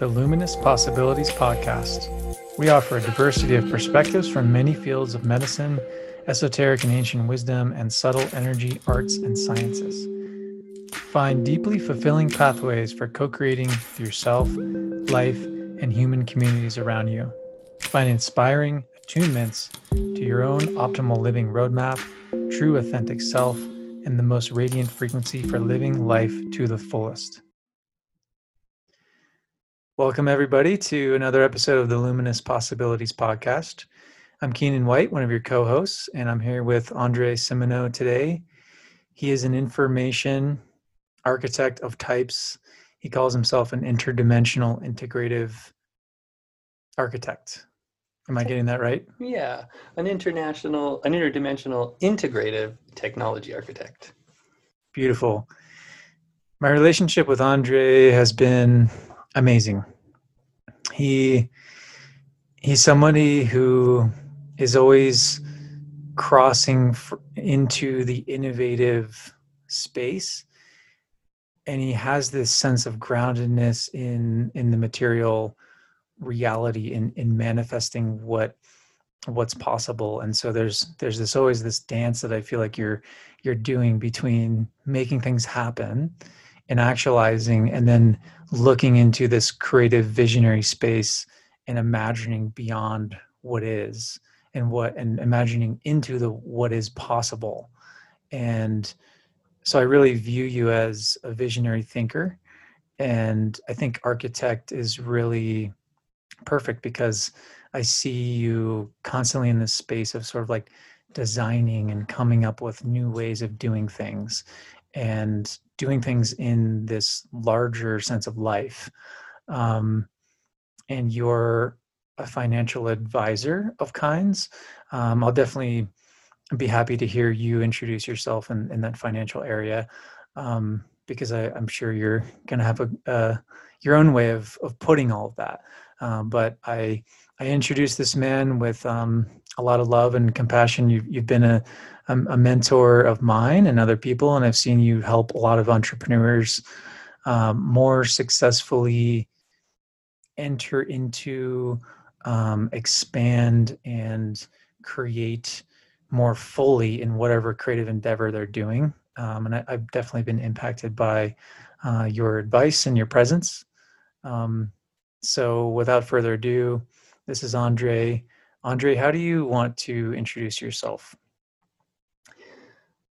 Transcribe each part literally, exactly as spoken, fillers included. the Luminous Possibilities Podcast. We offer a diversity of perspectives from many fields of medicine, esoteric and ancient wisdom, and subtle energy, arts, and sciences. Find deeply fulfilling pathways for co-creating yourself, life, and human communities around you. Find inspiring attunements to your own optimal living roadmap, true authentic self, and the most radiant frequency for living life to the fullest. Welcome, everybody, to another episode of the Luminous Possibilities Podcast. I'm Kenan White, one of your co-hosts, and I'm here with Andre Simoneau today. He is an information architect of types. He calls himself an interdimensional integrative architect. Am I getting that right? Yeah, an international, an interdimensional integrative technology architect. Beautiful. My relationship with Andre has been amazing. He he's somebody who is always crossing f- into the innovative space, and he has this sense of groundedness in in the material reality, in in manifesting what what's possible. And so there's there's this always this dance that I feel like you're you're doing between making things happen and actualizing, and then looking into this creative visionary space and imagining beyond what is, and what, and imagining into the what is possible. And so I really view you as a visionary thinker, and I think architect is really perfect because I see you constantly in this space of sort of like designing and coming up with new ways of doing things and doing things in this larger sense of life. Um, and you're a financial advisor of kinds. Um, I'll definitely be happy to hear you introduce yourself in, in that financial area, um, because I, I'm sure you're going to have a, uh, your own way of, of putting all of that. Um, but I, I introduced this man with um, a lot of love and compassion. You've, you've been a, a mentor of mine and other people, and I've seen you help a lot of entrepreneurs um, more successfully enter into, um, expand, and create more fully in whatever creative endeavor they're doing. Um, and I, I've definitely been impacted by uh, your advice and your presence. Um, so without further ado, this is Andre. Andre, how do you want to introduce yourself?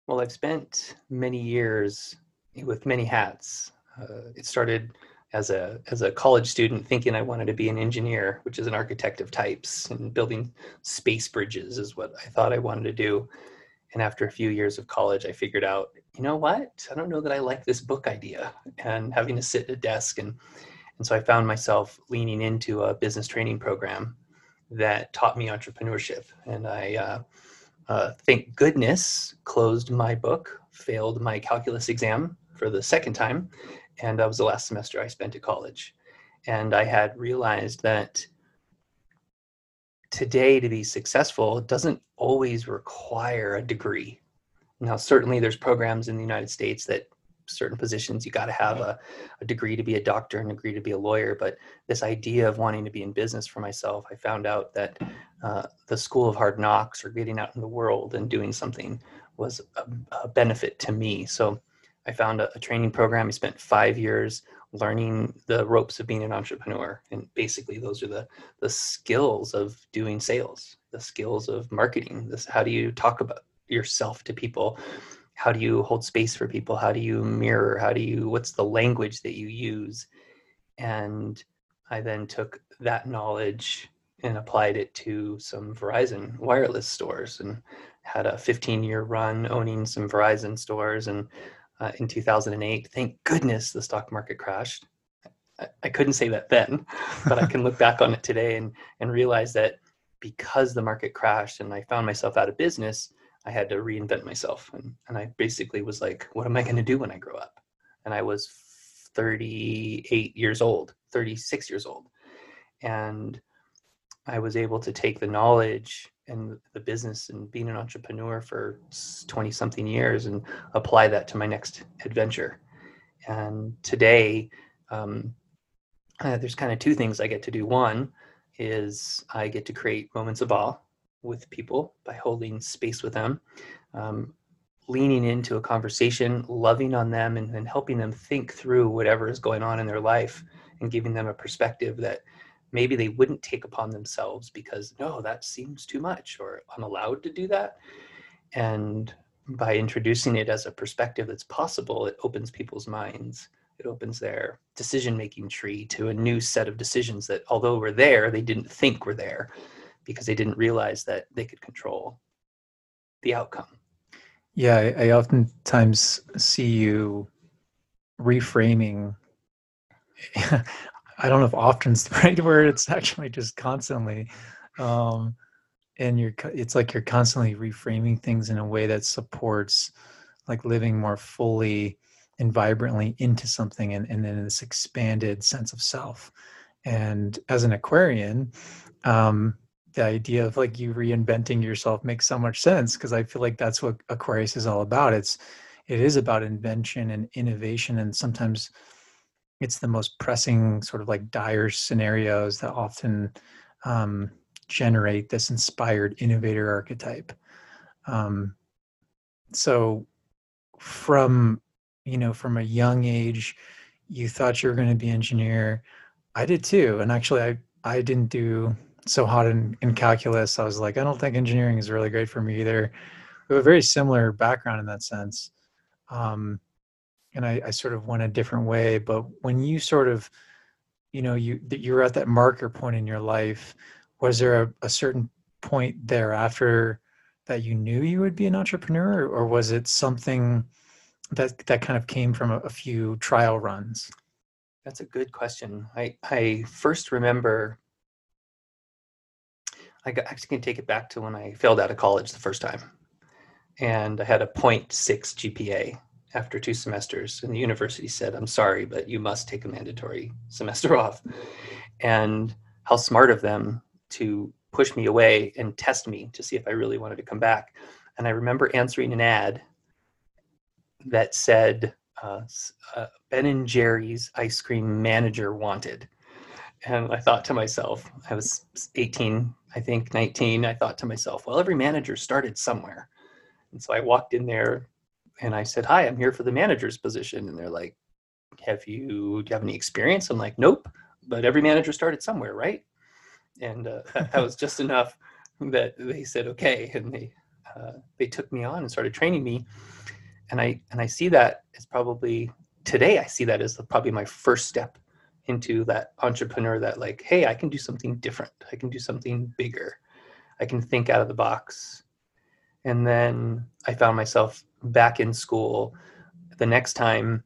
Well, I've spent many years with many hats. Uh, it started as a as a college student thinking I wanted to be an engineer, which is an architect of types, and building space bridges is what I thought I wanted to do. And after a few years of college, I figured out, you know what? I don't know that I like this book idea and having to sit at a desk. And, and so I found myself leaning into a business training program that taught me entrepreneurship. And I... Uh, Uh, thank goodness, closed my book, failed my calculus exam for the second time, and that was the last semester I spent at college. And I had realized that today, to be successful, doesn't always require a degree. Now, certainly there's programs in the United States that certain positions, you got to have a, a degree to be a doctor and a degree to be a lawyer. But this idea of wanting to be in business for myself, I found out that uh, the school of hard knocks or getting out in the world and doing something was a, a benefit to me. So I found a, a training program. I spent five years learning the ropes of being an entrepreneur. And basically those are the, the skills of doing sales, the skills of marketing. This, how do you talk about yourself to people? How do you hold space for people? How do you mirror? How do you, what's the language that you use? And I then took that knowledge and applied it to some Verizon wireless stores, and had a fifteen year run owning some Verizon stores. And uh, in two thousand eight, thank goodness the stock market crashed. I, I couldn't say that then, but I can look back on it today and, and realize that because the market crashed and I found myself out of business, I had to reinvent myself. And, and I basically was like, what am I going to do when I grow up? And I was thirty-eight years old, thirty-six years old. And I was able to take the knowledge and the business and being an entrepreneur for twenty something years and apply that to my next adventure. And today, um, uh, there's kind of two things I get to do. One is I get to create moments of awe with people by holding space with them, um, leaning into a conversation, loving on them, and, and helping them think through whatever is going on in their life and giving them a perspective that maybe they wouldn't take upon themselves because, no, that seems too much, or I'm allowed to do that. And by introducing it as a perspective that's possible, it opens people's minds. It opens their decision-making tree to a new set of decisions that, although were there, they didn't think were there because they didn't realize that they could control the outcome. Yeah, I, I oftentimes see you reframing. I don't know if often's the right word. It's actually just constantly. Um, and you're, it's like you're constantly reframing things in a way that supports like living more fully and vibrantly into something, and, and then this expanded sense of self. And as an Aquarian, um, the idea of like you reinventing yourself makes so much sense, because I feel like that's what Aquarius is all about. It's, it is about invention and innovation, and sometimes it's the most pressing sort of like dire scenarios that often um, generate this inspired innovator archetype. Um, so from, you know, from a young age, you thought you were going to be an engineer. I did too. And actually I, I didn't do so hot in, in calculus. I was like, I don't think engineering is really great for me either. We have a very similar background in that sense. Um, and I, I sort of went a different way. But when you sort of, you know, you you were at that marker point in your life, was there a, a certain point thereafter that you knew you would be an entrepreneur, or, or was it something that that kind of came from a, a few trial runs? That's a good question. I, I first remember, I actually can take it back to when I failed out of college the first time. And I had a zero point six G P A. After two semesters, and the university said, I'm sorry, but you must take a mandatory semester off. And how smart of them to push me away and test me to see if I really wanted to come back. And I remember answering an ad that said, uh, uh, Ben and Jerry's ice cream manager wanted. And I thought to myself, I was eighteen, I think nineteen, I thought to myself, well, every manager started somewhere. And so I walked in there, and I said, hi, I'm here for the manager's position. And they're like, have you, do you have any experience? I'm like, nope, but every manager started somewhere, right? And uh, that, that was just enough that they said, okay. And they uh, they took me on and started training me. And I and I see that as probably, today I see that as the, probably my first step into that entrepreneur, that like, hey, I can do something different. I can do something bigger. I can think out of the box. And then I found myself back in school the next time,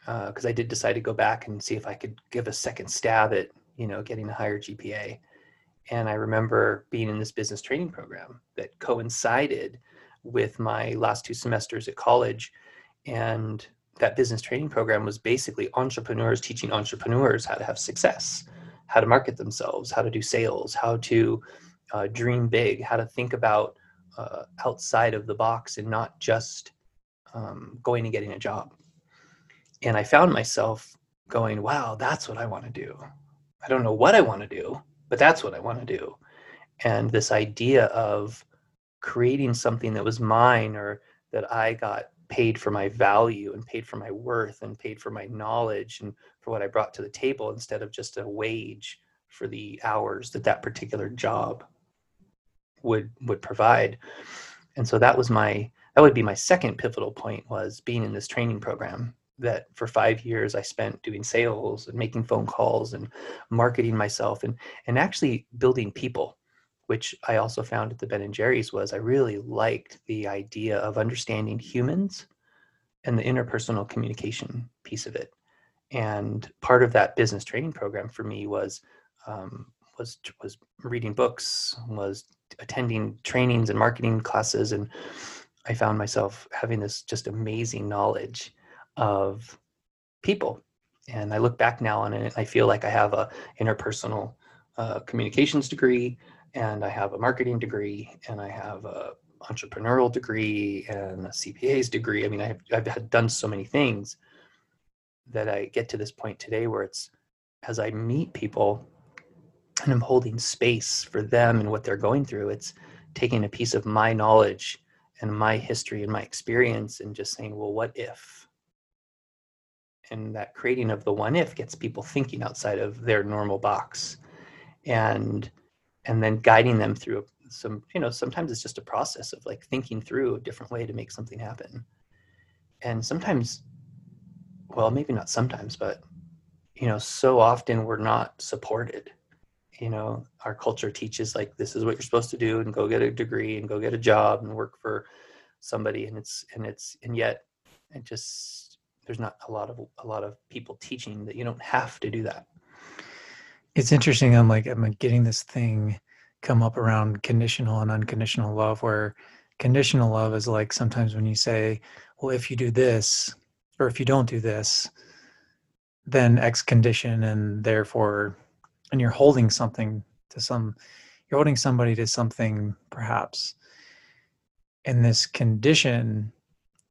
because uh, I did decide to go back and see if I could give a second stab at, you know, getting a higher G P A. And I remember being in this business training program that coincided with my last two semesters at college. And that business training program was basically entrepreneurs teaching entrepreneurs how to have success, how to market themselves, how to do sales, how to uh, dream big, how to think about Uh, outside of the box and not just um, going and getting a job. And I found myself going, wow, that's what I want to do. I don't know what I want to do, but that's what I want to do. And this idea of creating something that was mine, or that I got paid for my value and paid for my worth and paid for my knowledge and for what I brought to the table, instead of just a wage for the hours that that particular job would would provide. And so that was my, that would be my second pivotal point, was being in this training program that for five years I spent doing sales and making phone calls and marketing myself and and actually building people, which I also found at the Ben and Jerry's was I really liked the idea of understanding humans and the interpersonal communication piece of it. And part of that business training program for me was um, was was reading books, was attending trainings and marketing classes. And I found myself having this just amazing knowledge of people. And I look back now on it, and I feel like I have a interpersonal uh, communications degree, and I have a marketing degree, and I have a entrepreneurial degree and a C P A's degree. I mean, I've, I've done so many things that I get to this point today where it's, as I meet people and I'm holding space for them and what they're going through, it's taking a piece of my knowledge and my history and my experience and just saying, well, what if? And that creating of the what if gets people thinking outside of their normal box, and and then guiding them through some, you know, sometimes it's just a process of like thinking through a different way to make something happen. And sometimes, well, maybe not sometimes, but, you know, so often we're not supported. You know, our culture teaches like, this is what you're supposed to do, and go get a degree and go get a job and work for somebody. And it's, and it's, and yet it just, there's not a lot of, a lot of people teaching that you don't have to do that. It's interesting. I'm like, I'm getting this thing come up around conditional and unconditional love, where conditional love is like, sometimes when you say, well, if you do this, or if you don't do this, then X condition, and therefore, and you're holding something to some, you're holding somebody to something perhaps. And this condition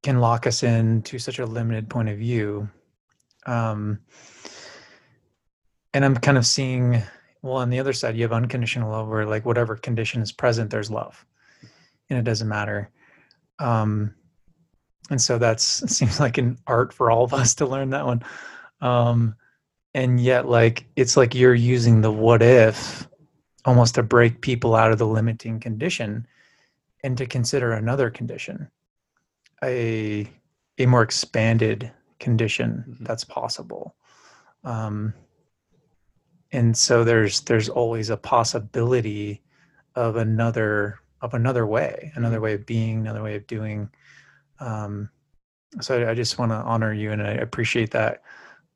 can lock us in to such a limited point of view. Um, and I'm kind of seeing, well, on the other side, you have unconditional love, where like whatever condition is present, there's love, and it doesn't matter. Um, and so that's, it seems like an art for all of us to learn that one. Um, And yet, like, it's like you're using the what if almost to break people out of the limiting condition and to consider another condition, a a more expanded condition mm-hmm. that's possible. Um, and so there's there's always a possibility of another of another way, another way of being, another way of doing. Um, so I, I just want to honor you, and I appreciate that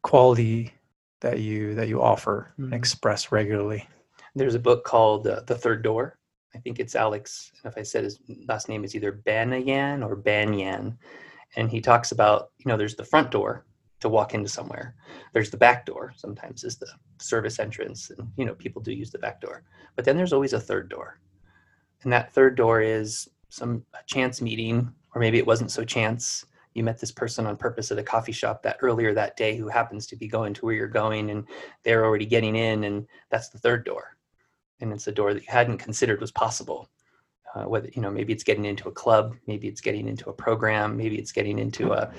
quality that you that you offer and express regularly. There's a book called uh, The Third Door. I think it's Alex, if I said his last name, is either Banayan or Banyan. And he talks about, you know, there's the front door to walk into somewhere. There's the back door, sometimes is the service entrance. And, you know, people do use the back door. But then there's always a third door. And that third door is some chance meeting, or maybe it wasn't so chance. You met this person on purpose at a coffee shop that earlier that day who happens to be going to where you're going, and they're already getting in, and that's the third door. And it's a door that you hadn't considered was possible. Uh, whether, you know, maybe it's getting into a club, maybe it's getting into a program, maybe it's getting into a,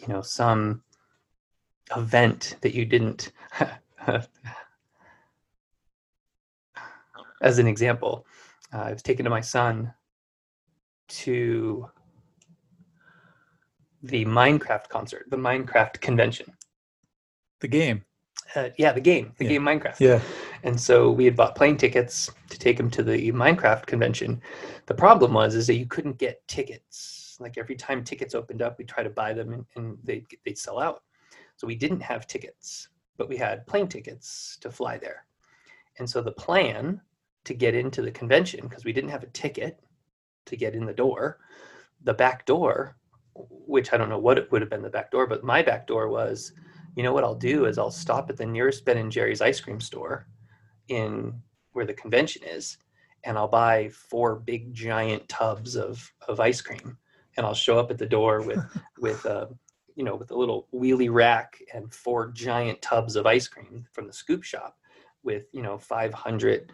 you know, some event that you didn't, as an example, uh, I was taken to my son to the Minecraft concert, the Minecraft convention. The game. Uh, yeah, the game, the yeah. game Minecraft. Yeah. And so we had bought plane tickets to take him to the Minecraft convention. The problem was, is that you couldn't get tickets. Like every time tickets opened up, we try to buy them and, and they'd, they'd sell out. So we didn't have tickets, but we had plane tickets to fly there. And so the plan to get into the convention, because we didn't have a ticket to get in the door, the back door, which I don't know what it would have been the back door, but my back door was, you know what I'll do is I'll stop at the nearest Ben and Jerry's ice cream store in where the convention is, and I'll buy four big giant tubs of, of ice cream. And I'll show up at the door with, with uh, you know, with a little wheelie rack and four giant tubs of ice cream from the scoop shop with, you know, five hundred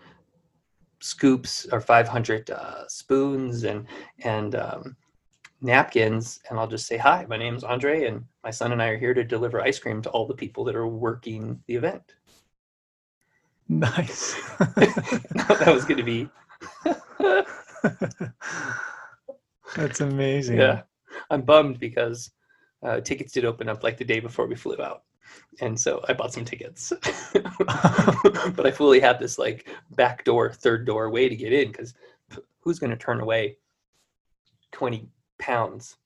scoops or five hundred uh, spoons and, and, um, napkins, and I'll just say, hi, my name's Andre, and my son and I are here to deliver ice cream to all the people that are working the event. Nice. That was going to be. That's amazing. Yeah. I'm bummed because uh, tickets did open up like the day before we flew out. And so I bought some tickets, but I fully had this like back door, third door way to get in, because who's going to turn away twenty pounds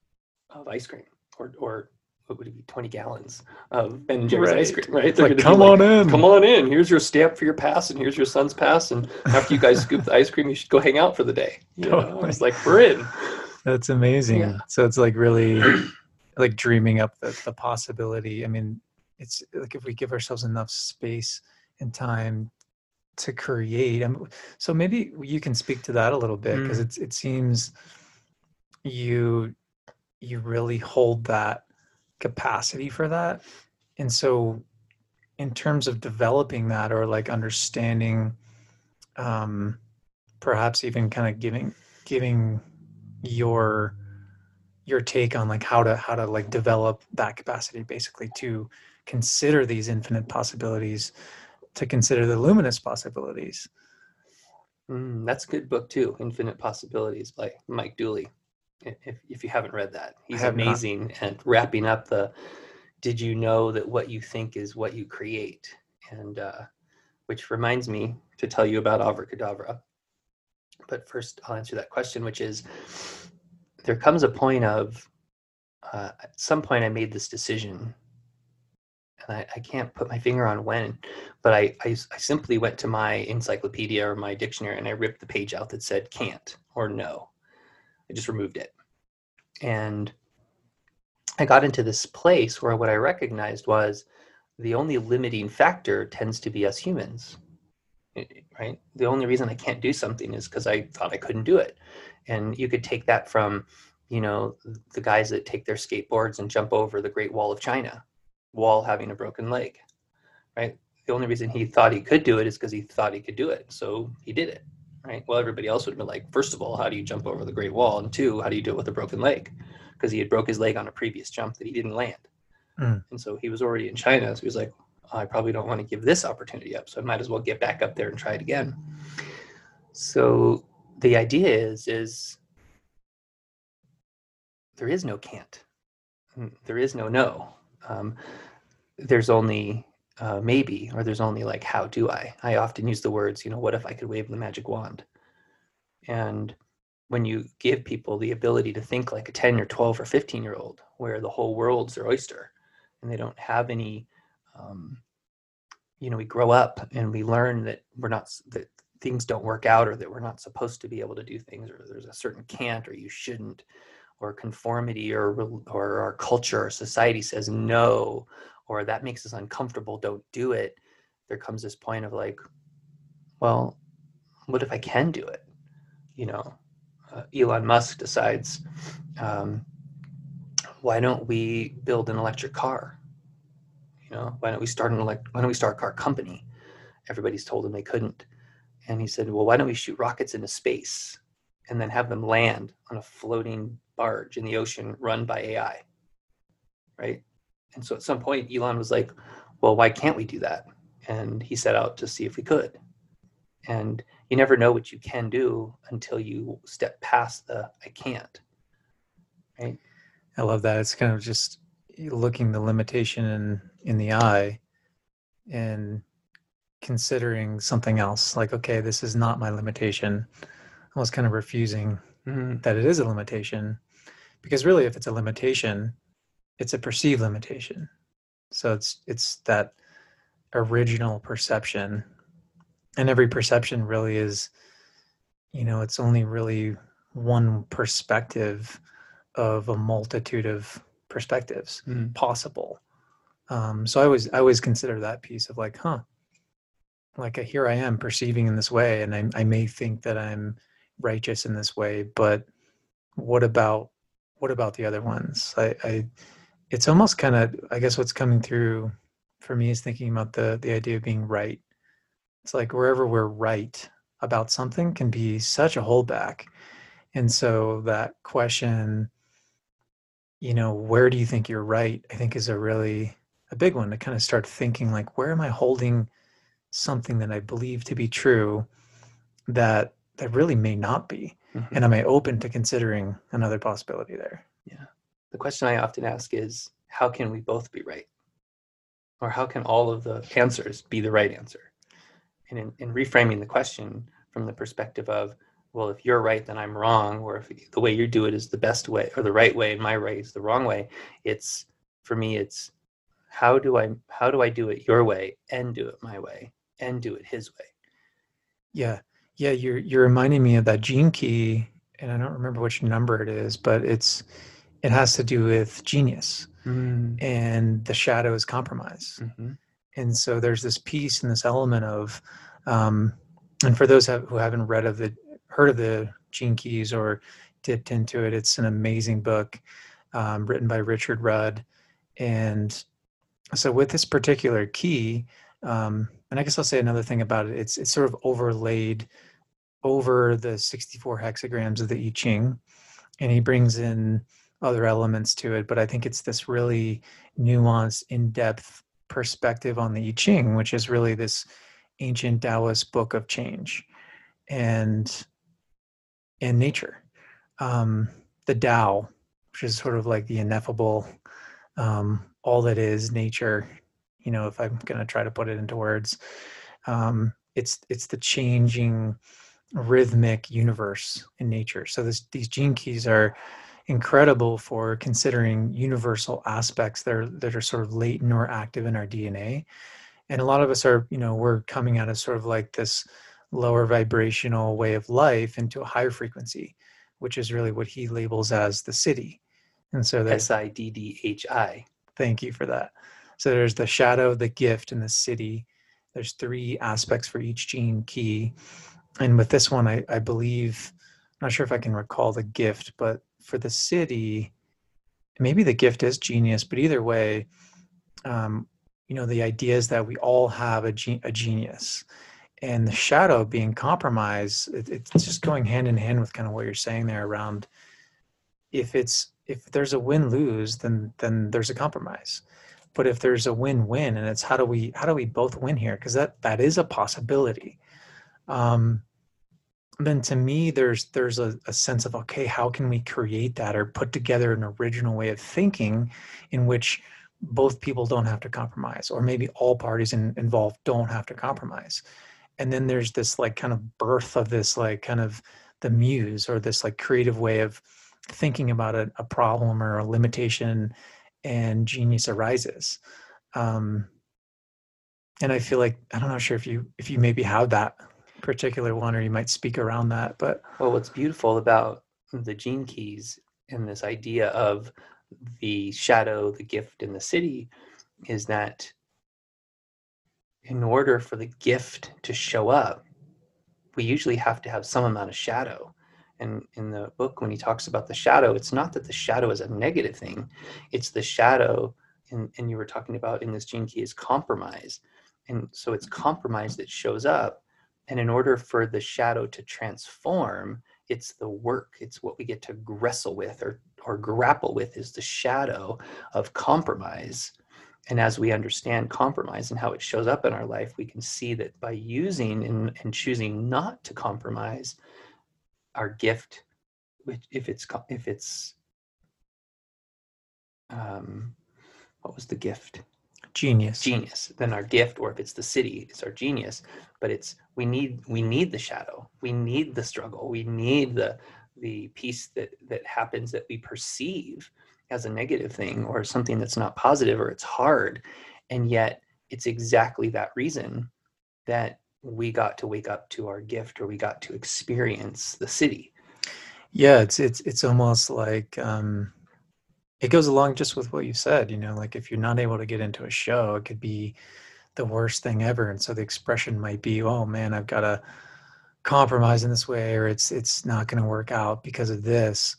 of ice cream, or or what would it be, twenty gallons of Ben and Jerry's right. ice cream, right? They're like, come like, on in. Come on in. Here's your stamp for your pass, and here's your son's pass, and after you guys scoop the ice cream, you should go hang out for the day. You totally. know? It's like, we're in. That's amazing. Yeah. So it's like really like dreaming up the, the possibility. I mean, it's like if we give ourselves enough space and time to create. I'm, so maybe you can speak to that a little bit, because mm. it's it seems... you you really hold that capacity for that. And so in terms of developing that, or like understanding, um, perhaps even kind of giving, giving your, your take on like how to, how to like develop that capacity, basically to consider these infinite possibilities, to consider the luminous possibilities. Mm, that's a good book too. Infinite Possibilities by Mike Dooley. If, if you haven't read that, he's amazing. Not. And wrapping up the, did you know that what you think is what you create? And, uh, which reminds me to tell you about Abracadabra. But first I'll answer that question, which is, there comes a point of, uh, at some point I made this decision, and I, I can't put my finger on when, but I, I, I simply went to my encyclopedia or my dictionary and I ripped the page out that said can't or no. I just removed it. And I got into this place where what I recognized was the only limiting factor tends to be us humans, right? The only reason I can't do something is because I thought I couldn't do it. And you could take that from, you know, the guys that take their skateboards and jump over the Great Wall of China while having a broken leg, right? The only reason he thought he could do it is because he thought he could do it. So he did it. Right. Well, everybody else would have been like, first of all, how do you jump over the Great Wall? And two, how do you do it with a broken leg? Because he had broke his leg on a previous jump that he didn't land. Mm. And so he was already in China. So he was like, oh, I probably don't want to give this opportunity up. So I might as well get back up there and try it again. So the idea is, is there is no can't. There is no no. Um, there's only... Uh, maybe, or there's only like, how do I? I often use the words, you know, what if I could wave the magic wand? And when you give people the ability to think like a ten or twelve or fifteen year old, where the whole world's their oyster and they don't have any, um, you know, we grow up and we learn that we're not, that things don't work out, or that we're not supposed to be able to do things, or there's a certain can't, or you shouldn't, or conformity, or, or our culture or society says no, or that makes us uncomfortable, don't do it. There comes this point of like, well, what if I can do it? You know, uh, Elon Musk decides, um, why don't we build an electric car? You know, why don't we start an elect- why don't we start a car company? Everybody's told him they couldn't. And he said, well, why don't we shoot rockets into space and then have them land on a floating barge in the ocean run by A I, right? And so at some point, Elon was like, well, why can't we do that? And he set out to see if we could. And you never know what you can do until you step past the I can't. Right? I love that. It's kind of just looking the limitation in, in the eye and considering something else. Like, okay, this is not my limitation. I was kind of refusing mm-hmm. that it is a limitation. Because really, if it's a limitation, it's a perceived limitation. So it's, it's that original perception, and every perception really is, you know, it's only really one perspective of a multitude of perspectives mm. possible. Um, so I always, I always consider that piece of like, huh, like a, here I am perceiving in this way. And I, I may think that I'm righteous in this way, but what about, what about the other ones? I, I It's almost kind of, I guess what's coming through for me is thinking about the the idea of being right. It's like wherever we're right about something can be such a holdback. And so that question, you know, where do you think you're right? I think is a really, a big one to kind of start thinking like, where am I holding something that I believe to be true that that really may not be? Mm-hmm. And am I open to considering another possibility there? Yeah. The question I often ask is, how can we both be right? Or how can all of the answers be the right answer? And in, in reframing the question from the perspective of, well, if you're right, then I'm wrong, or if the way you do it is the best way or the right way and my way is the wrong way, it's, for me, it's how do I, how do I do it your way and do it my way and do it his way? Yeah. Yeah. You're, you're reminding me of that Gene Key, and I don't remember which number it is, but it's, it has to do with genius mm. and the shadow is compromise. Mm-hmm. And so there's this piece and this element of, um, and for those who haven't read of the, heard of the Gene Keys or dipped into it, it's an amazing book um, written by Richard Rudd. And So with this particular key, um, and I guess I'll say another thing about it, it's it's sort of overlaid over the sixty-four hexagrams of the I Ching, and he brings in other elements to it, but I think it's this really nuanced, in-depth perspective on the I Ching, which is really this ancient Taoist book of change and and nature. Um, the Tao, which is sort of like the ineffable, um, all that is nature, you know, if I'm going to try to put it into words, um, it's it's the changing rhythmic universe in nature. So this, these gene keys are incredible for considering universal aspects that are, that are sort of latent or active in our D N A. And a lot of us are, you know, we're coming out of sort of like this lower vibrational way of life into a higher frequency, which is really what he labels as the Siddhi. And so that's S I D D H I. Thank you for that. So there's the shadow, the gift, and the Siddhi. There's three aspects for each gene key. And with this one, I, I believe, I'm not sure if I can recall the gift, but for the Siddhi, maybe the gift is genius, but either way, um, you know, the idea is that we all have a, ge- a genius. And the shadow being compromised, it, it's just going hand in hand with kind of what you're saying there around if it's, if there's a win-lose, then then there's a compromise. But if there's a win-win, and it's how do we how do we both win here? Because that that is a possibility. Um, then to me, there's there's a, a sense of, okay, how can we create that or put together an original way of thinking in which both people don't have to compromise, or maybe all parties in, involved don't have to compromise. And then there's this like kind of birth of this like kind of the muse, or this like creative way of thinking about a, a problem or a limitation, and genius arises. Um, and I feel like, I don't know, sure if you, if you maybe have that particular one, or you might speak around that, but. Well, what's beautiful about the gene keys and this idea of the shadow, the gift, and the Siddhi is that in order for the gift to show up, we usually have to have some amount of shadow. And in the book, when he talks about the shadow, it's not that the shadow is a negative thing. It's the shadow, and, and you were talking about in this gene key, is compromise. And so it's compromise that shows up. And in order for the shadow to transform, it's the work. It's what we get to wrestle with or, or grapple with is the shadow of compromise. And as we understand compromise and how it shows up in our life, we can see that by using and, and choosing not to compromise, our gift, which if it's if it's um what was the gift genius genius then our gift, or if it's the Siddhi, it's our genius. But it's we need we need the shadow, we need the struggle, we need the the piece that that happens that we perceive as a negative thing or something that's not positive or it's hard. And yet it's exactly that reason that we got to wake up to our gift, or we got to experience the Siddhi. Yeah, it's it's it's almost like um, it goes along just with what you said, you know, like if you're not able to get into a show, it could be the worst thing ever. And so the expression might be, oh man, I've got to compromise in this way, or it's it's not going to work out because of this.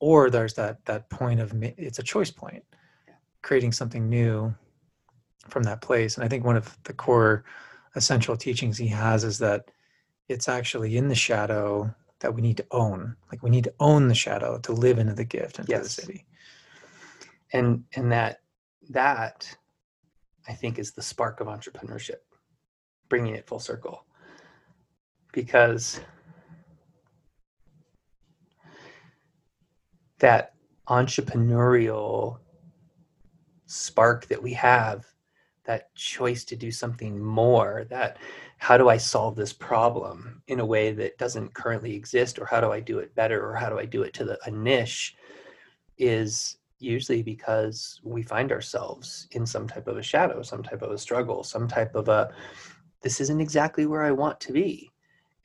Or there's that that point of, it's a choice point, creating something new from that place. And I think one of the core essential teachings he has is that it's actually in the shadow that we need to own. Like we need to own the shadow to live into the gift and yes. the Siddhi. And and that that I think is the spark of entrepreneurship, bringing it full circle. Because that entrepreneurial spark that we have, that choice to do something more, that how do I solve this problem in a way that doesn't currently exist, or how do I do it better, or how do I do it to the, a niche, is usually because we find ourselves in some type of a shadow, some type of a struggle, some type of a, this isn't exactly where I want to be.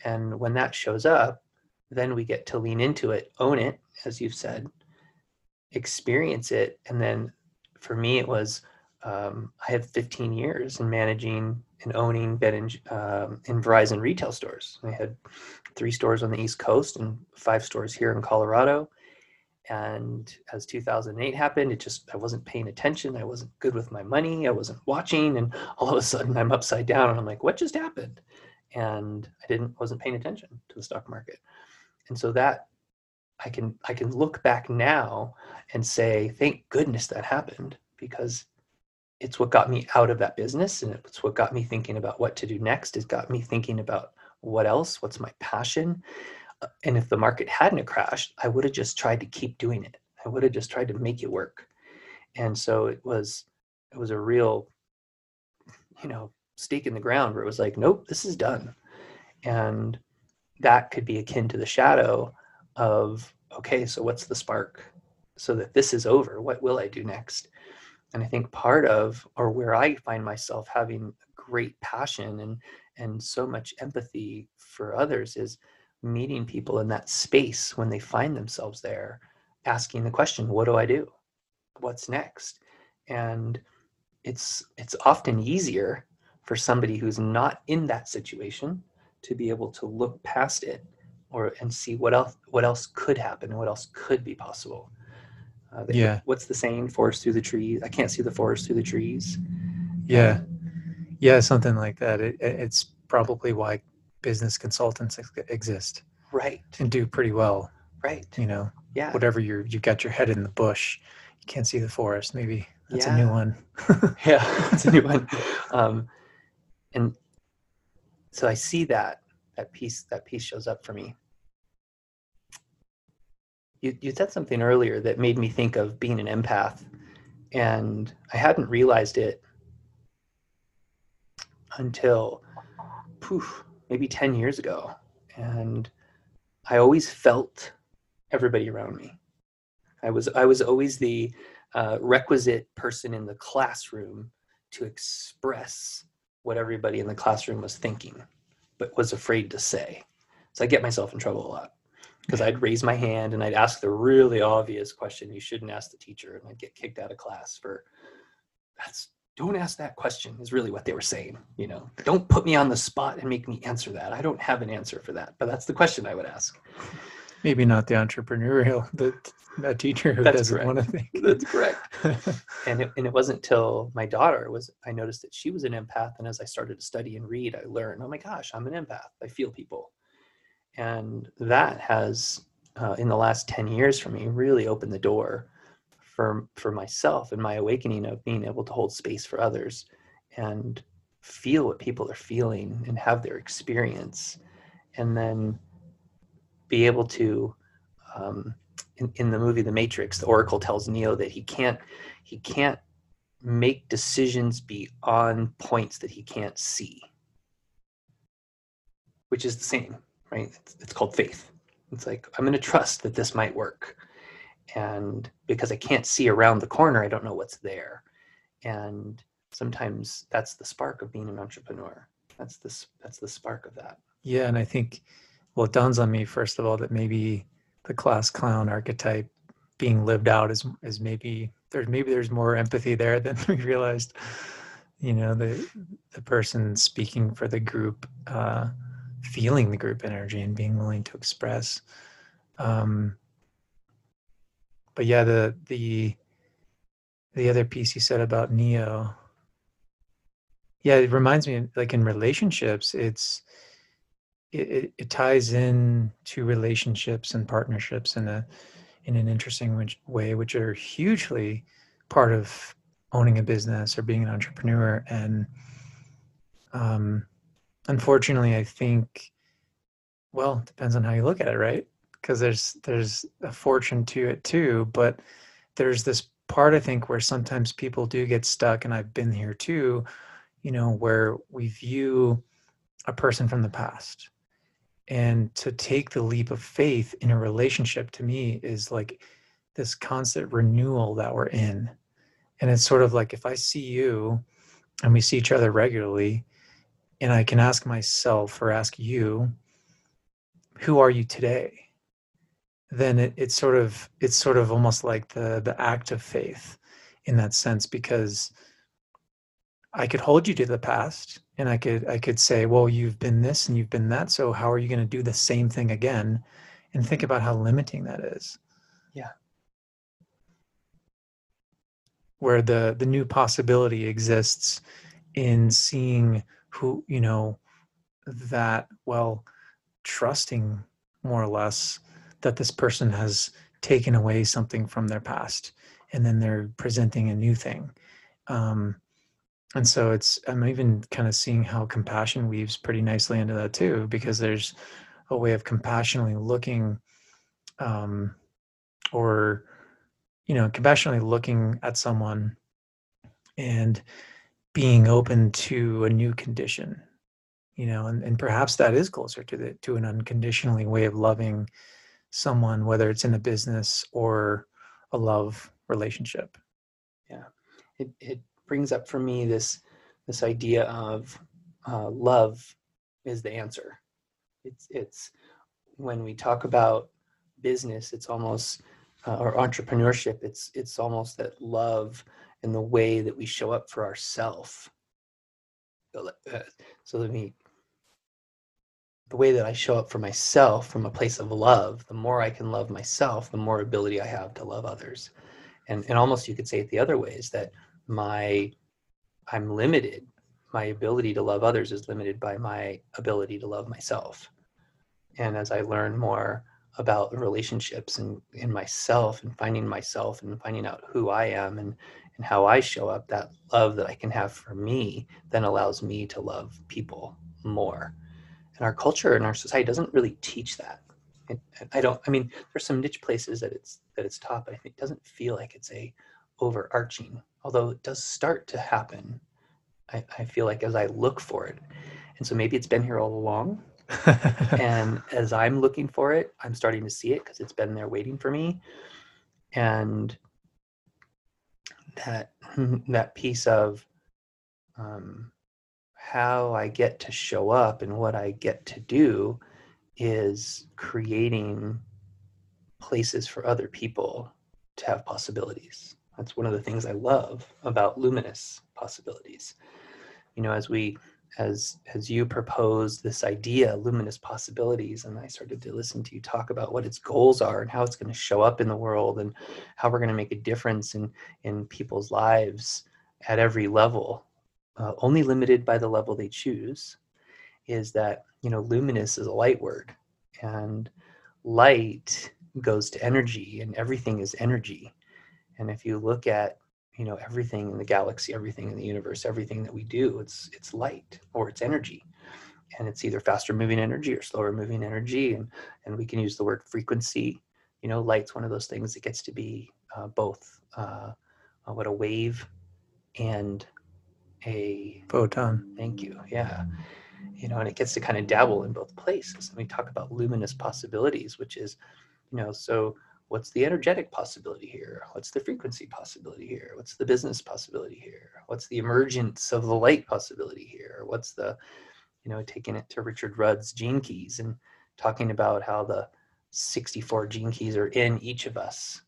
And when that shows up, then we get to lean into it, own it, as you've said, experience it. And then for me, it was, Um, I have fifteen years in managing and owning Ben and um, in Verizon retail stores. I had three stores on the East Coast and five stores here in Colorado. And as two thousand eight happened, it just, I wasn't paying attention. I wasn't good with my money. I wasn't watching. And all of a sudden I'm upside down and I'm like, what just happened? And I didn't, wasn't paying attention to the stock market. And so that I can, I can look back now and say, thank goodness that happened, because it's what got me out of that business. And it's what got me thinking about what to do next. It's got me thinking about what else, what's my passion. And if the market hadn't crashed, I would have just tried to keep doing it. I would have just tried to make it work. And so it was, it was a real, you know, stake in the ground where it was like, nope, this is done. And that could be akin to the shadow of, okay, so what's the spark so that this is over? What will I do next? And I think part of, or where I find myself having great passion and, and so much empathy for others, is meeting people in that space when they find themselves there, asking the question, what do I do? What's next? And it's it's often easier for somebody who's not in that situation to be able to look past it or and see what else what else could happen, what else could be possible. Uh, they, yeah. What's the saying? Forest through the trees. I can't see the forest through the trees. Yeah. Yeah, something like that. It, it's probably why business consultants exist, right, and do pretty well, right? You know, yeah. Whatever you're, you've got your head in the bush, you can't see the forest. Maybe that's yeah. a new one. Yeah, that's a new one. Um, and so I see that that piece that piece shows up for me. You you said something earlier that made me think of being an empath, and I hadn't realized it until, poof. maybe ten years ago. And I always felt everybody around me. I was I was always the uh, requisite person in the classroom to express what everybody in the classroom was thinking, but was afraid to say. So I get myself in trouble a lot because I'd raise my hand and I'd ask the really obvious question you shouldn't ask the teacher, and I'd get kicked out of class for, that's don't ask that question is really what they were saying. You know, don't put me on the spot and make me answer that. I don't have an answer for that, but that's the question I would ask. Maybe not the entrepreneurial, the, the teacher who that's doesn't correct. want to think. That's correct. And it, and it wasn't till my daughter was, I noticed that she was an empath. And as I started to study and read, I learned, oh my gosh, I'm an empath. I feel people. And that has, uh, in the last ten years for me, really opened the door for for myself and my awakening of being able to hold space for others and feel what people are feeling and have their experience, and then be able to, um, in, in the movie The Matrix, the Oracle tells Neo that he can't he can't make decisions beyond points that he can't see, which is the same, right? It's, it's called faith. It's like, I'm going to trust that this might work. And because I can't see around the corner, I don't know what's there. And sometimes that's the spark of being an entrepreneur. That's the, that's the spark of that. Yeah. And I think, well, it dawns on me, first of all, that maybe the class clown archetype being lived out is, is maybe there's, maybe there's more empathy there than we realized. You know, the, the person speaking for the group, uh, feeling the group energy and being willing to express, um, But yeah, the the the other piece you said about Neo, yeah, it reminds me, like in relationships, it's it, it ties in to relationships and partnerships in a in an interesting which, way, which are hugely part of owning a business or being an entrepreneur. And um, unfortunately, I think, well, it depends on how you look at it, right? Because there's there's a fortune to it too, but there's this part, I think, where sometimes people do get stuck, and I've been here too, you know, where we view a person from the past. And to take the leap of faith in a relationship, to me, is like this constant renewal that we're in. And it's sort of like, if I see you and we see each other regularly, and I can ask myself or ask you, who are you today? Then it, it's sort of it's sort of almost like the the act of faith in that sense, because I could hold you to the past and I could I could say, well, you've been this and you've been that, so how are you going to do the same thing again? And think about how limiting that is. Yeah. where the the new possibility exists in seeing who, you know, that, well, trusting more or less that this person has taken away something from their past and then they're presenting a new thing. Um, and so it's, I'm even kind of seeing how compassion weaves pretty nicely into that too, because there's a way of compassionately looking um, or, you know, compassionately looking at someone and being open to a new condition, you know, and, and perhaps that is closer to the, to an unconditionally way of loving someone, whether it's in a business or a love relationship. Yeah. It, it brings up for me this, this idea of uh, love is the answer. It's, it's when we talk about business, it's almost, uh, or entrepreneurship, it's, it's almost that love and the way that we show up for ourselves. So let me, the way that I show up for myself from a place of love, the more I can love myself, the more ability I have to love others. And, and almost you could say it the other way is that my, I'm limited. My ability to love others is limited by my ability to love myself. And as I learn more about relationships and in myself and finding myself and finding out who I am and, and how I show up, that love that I can have for me then allows me to love people more. And our culture and our society doesn't really teach that. And I don't, I mean, there's some niche places that it's, that it's taught, but I think it doesn't feel like it's a overarching, although it does start to happen. I, I feel like as I look for it, and so maybe it's been here all along. And as I'm looking for it, I'm starting to see it because it's been there waiting for me. And that, that piece of um, how I get to show up and what I get to do is creating places for other people to have possibilities. That's one of the things I love about Luminous Possibilities. You know, as we, as as you proposed this idea, Luminous Possibilities, and I started to listen to you talk about what its goals are and how it's going to show up in the world and how we're going to make a difference in, in people's lives at every level, uh, only limited by the level they choose, is that, you know, luminous is a light word, and light goes to energy, and everything is energy. And if you look at, you know, everything in the galaxy, everything in the universe, everything that we do, it's it's light or it's energy. And it's either faster moving energy or slower moving energy. And, and we can use the word frequency. You know, light's one of those things that gets to be uh, both uh, uh, what a wave and a photon. Thank you. Yeah. You know, and it gets to kind of dabble in both places. And we talk about luminous possibilities, which is, you know, so what's the energetic possibility here? What's the frequency possibility here? What's the business possibility here? What's the emergence of the light possibility here? What's the, you know, taking it to Richard Rudd's Gene Keys and talking about how the sixty-four Gene Keys are in each of us.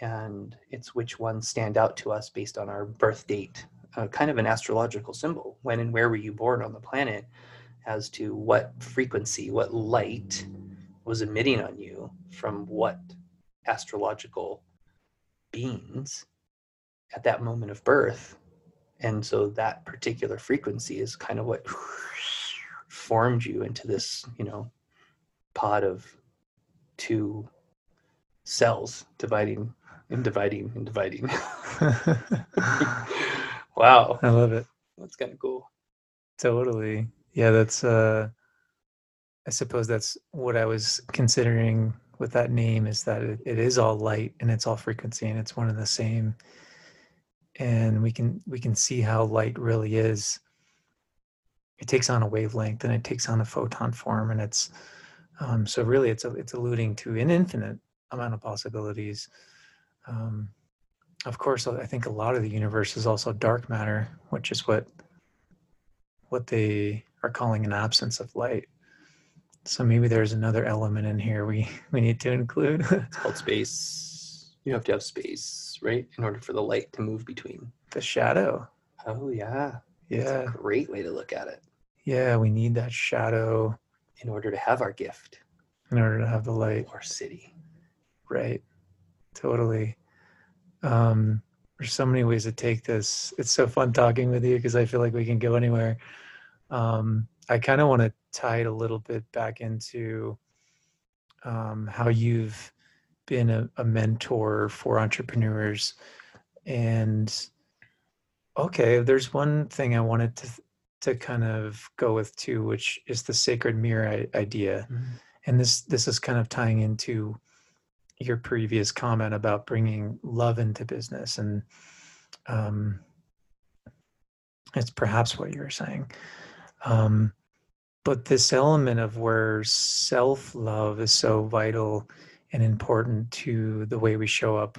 And it's which ones stand out to us based on our birth date, uh, kind of an astrological symbol. When and where were you born on the planet as to what frequency, what light was emitting on you from what astrological beings at that moment of birth. And so that particular frequency is kind of what formed you into this, you know, pod of two cells dividing and dividing and dividing. Wow. I love it. That's kind of cool. Totally. Yeah, that's, uh, I suppose that's what I was considering with that name, is that it, it is all light and it's all frequency and it's one and the same. And we can, we can see how light really is. It takes on a wavelength and it takes on a photon form. And it's, um, so really it's, a, it's alluding to an infinite amount of possibilities. Um, of course, I think a lot of the universe is also dark matter, which is what, what they are calling an absence of light. So maybe there's another element in here we, we need to include. It's called space. You have to have space, right? In order for the light to move between. The shadow. Oh, yeah. Yeah. That's a great way to look at it. Yeah, we need that shadow. In order to have our gift. In order to have the light. Or city. Right. Totally. Um, there's so many ways to take this. It's so fun talking with you because I feel like we can go anywhere. Um, I kind of want to tie it a little bit back into um, how you've been a, a mentor for entrepreneurs. And okay, there's one thing I wanted to to kind of go with too, which is the sacred mirror idea. Mm-hmm. And this this is kind of tying into your previous comment about bringing love into business. And um, it's perhaps what you were saying. Um, but this element of where self-love is so vital and important to the way we show up,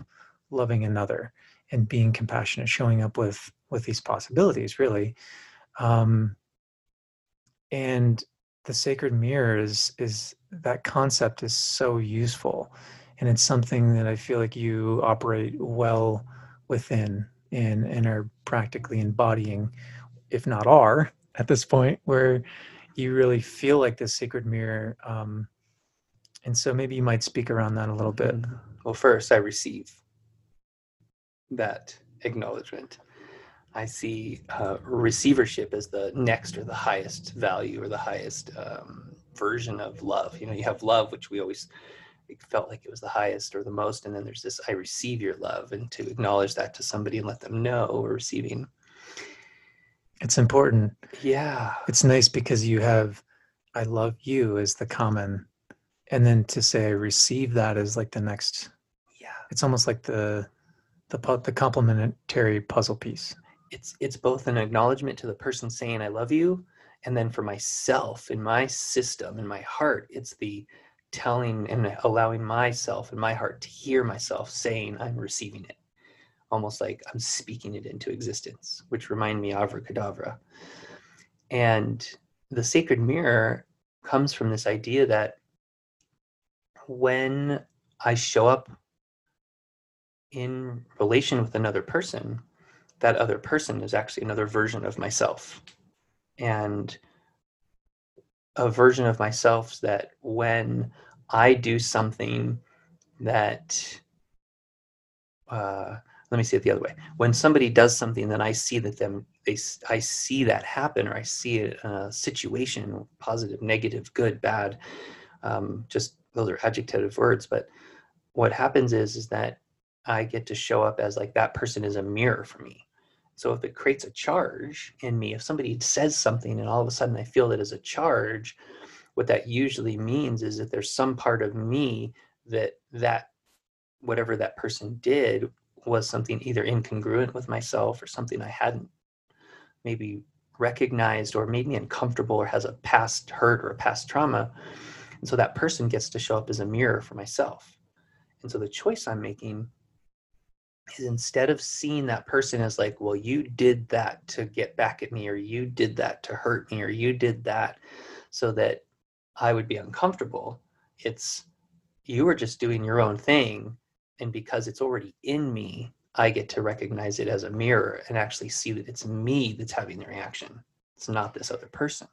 loving another and being compassionate, showing up with, with these possibilities, really. Um, and the sacred mirror is, is that concept is so useful. And it's something that I feel like you operate well within and, and are practically embodying, if not are, at this point, where you really feel like this sacred mirror. Um, and so maybe you might speak around that a little bit. Well, first, I receive that acknowledgement. I see uh, receivership as the next or the highest value or the highest um, version of love. You know, you have love, which we always... it felt like it was the highest or the most. And then there's this, I receive your love, and to acknowledge that to somebody and let them know we're receiving. It's important. Yeah. It's nice because you have, I love you as the common. And then to say, I receive that is like the next. Yeah. It's almost like the, the, the complementary puzzle piece. It's, it's both an acknowledgement to the person saying, I love you. And then for myself in my system, in my heart, it's the telling and allowing myself and my heart to hear myself saying I'm receiving it, almost like I'm speaking it into existence, which remind me of Abracadabra. And the sacred mirror comes from this idea that when I show up in relation with another person, that other person is actually another version of myself, and a version of myself that when I do something that, uh, let me say it the other way. When somebody does something that I see that them, they, I see that happen, or I see a, a situation, positive, negative, good, bad, um, just those are adjective words. But what happens is, is that I get to show up as like that person is a mirror for me. So if it creates a charge in me, if somebody says something and all of a sudden I feel that as a charge, what that usually means is that there's some part of me that that whatever that person did was something either incongruent with myself or something I hadn't maybe recognized or made me uncomfortable or has a past hurt or a past trauma. And so that person gets to show up as a mirror for myself. And so the choice I'm making is instead of seeing that person as like, well, you did that to get back at me, or you did that to hurt me, or you did that so that I would be uncomfortable. It's you were just doing your own thing. And because it's already in me, I get to recognize it as a mirror and actually see that it's me that's having the reaction. It's not this other person.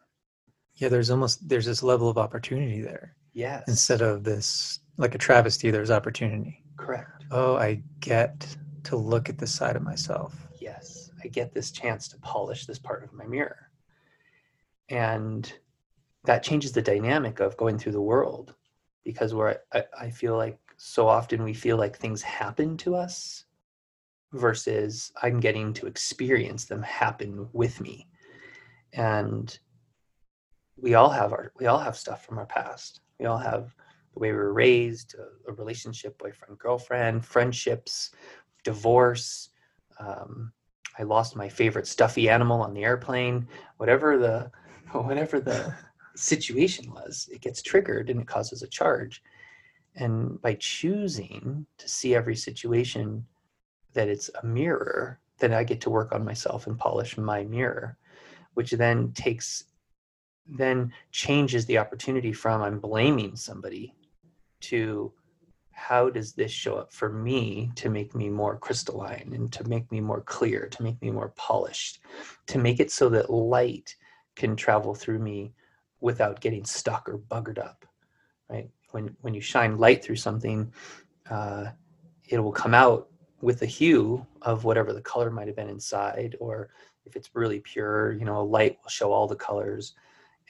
Yeah. There's almost, there's this level of opportunity there. Yes. Instead of this, like a travesty, there's opportunity. Correct. Oh, I get to look at this side of myself. Yes, I get this chance to polish this part of my mirror. And that changes the dynamic of going through the world, because where I, I, I feel like so often we feel like things happen to us versus I'm getting to experience them happen with me. And we all have our, we all have stuff from our past. We all have the way we were raised, a relationship, boyfriend, girlfriend, friendships, divorce. Um, I lost my favorite stuffy animal on the airplane. Whatever the, whatever the situation was, it gets triggered and it causes a charge. And by choosing to see every situation that it's a mirror, then I get to work on myself and polish my mirror, which then takes, then changes the opportunity from I'm blaming somebody to how does this show up for me to make me more crystalline and to make me more clear, to make me more polished, to make it so that light can travel through me without getting stuck or buggered up, right? When when you shine light through something, uh, it will come out with a hue of whatever the color might have been inside, or if it's really pure, you know, a light will show all the colors.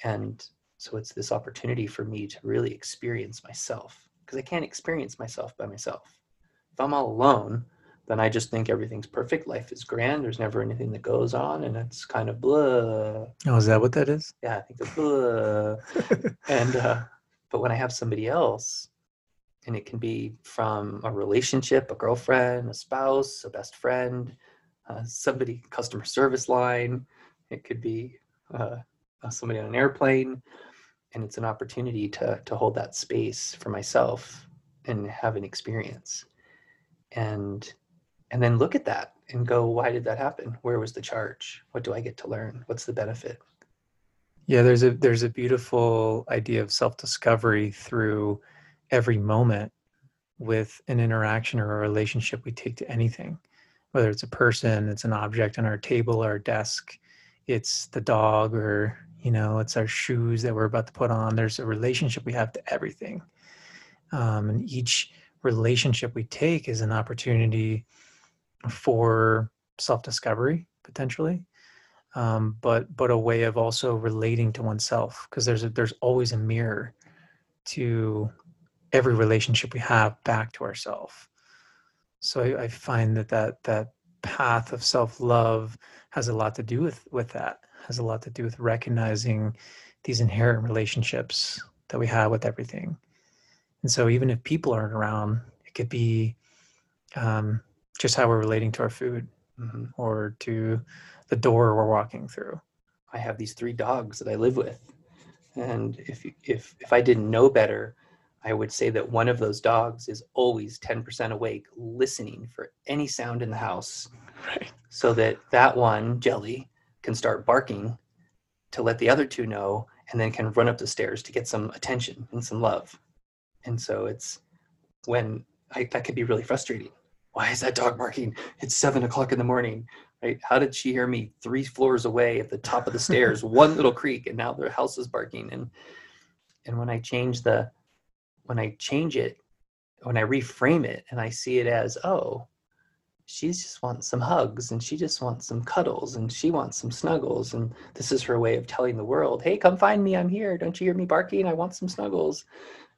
And so it's this opportunity for me to really experience myself, because I can't experience myself by myself. If I'm all alone, then I just think everything's perfect. Life is grand. There's never anything that goes on, and it's kind of blah. Oh, is that what that is? Yeah, I think it's blah. and, uh, but when I have somebody else, and it can be from a relationship, a girlfriend, a spouse, a best friend, uh, somebody, customer service line. It could be uh, somebody on an airplane. And it's an opportunity to to hold that space for myself and have an experience. And and then look at that and go, why did that happen? Where was the charge? What do I get to learn? What's the benefit? Yeah, there's a there's a beautiful idea of self-discovery through every moment with an interaction or a relationship we take to anything, whether it's a person, it's an object on our table, our desk, it's the dog, or, you know, it's our shoes that we're about to put on. There's a relationship we have to everything. Um, and each relationship we take is an opportunity for self-discovery potentially, um, but, but a way of also relating to oneself, because there's a, there's always a mirror to every relationship we have back to ourself. So I, I find that, that that path of self-love has a lot to do with, with that, has a lot to do with recognizing these inherent relationships that we have with everything. And so even if people aren't around, it could be um, just how we're relating to our food, mm-hmm. or to the door we're walking through. I have these three dogs that I live with. And if if if I didn't know better, I would say that one of those dogs is always ten percent awake, listening for any sound in the house, right? So that that one, Jelly, can start barking to let the other two know, and then can run up the stairs to get some attention and some love. And so it's when I, that could be really frustrating. Why is that dog barking? It's seven o'clock in the morning, right? How did she hear me three floors away at the top of the stairs, one little creak, and now their house is barking? And and when I change the When I change it, when I reframe it, and I see it as, oh, she just wants some hugs, and she just wants some cuddles, and she wants some snuggles, and this is her way of telling the world, hey, come find me, I'm here, don't you hear me barking, I want some snuggles.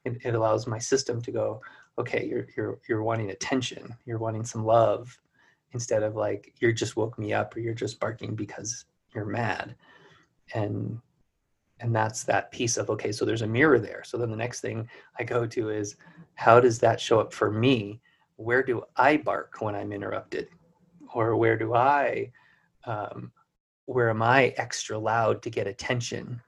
It, it allows my system to go, okay, you're you're you're wanting attention, you're wanting some love, instead of like, you just woke me up, or you're just barking because you're mad. And And that's that piece of, okay, so there's a mirror there. So then the next thing I go to is, how does that show up for me? Where do I bark when I'm interrupted? Or where do I, um, where am I extra loud to get attention,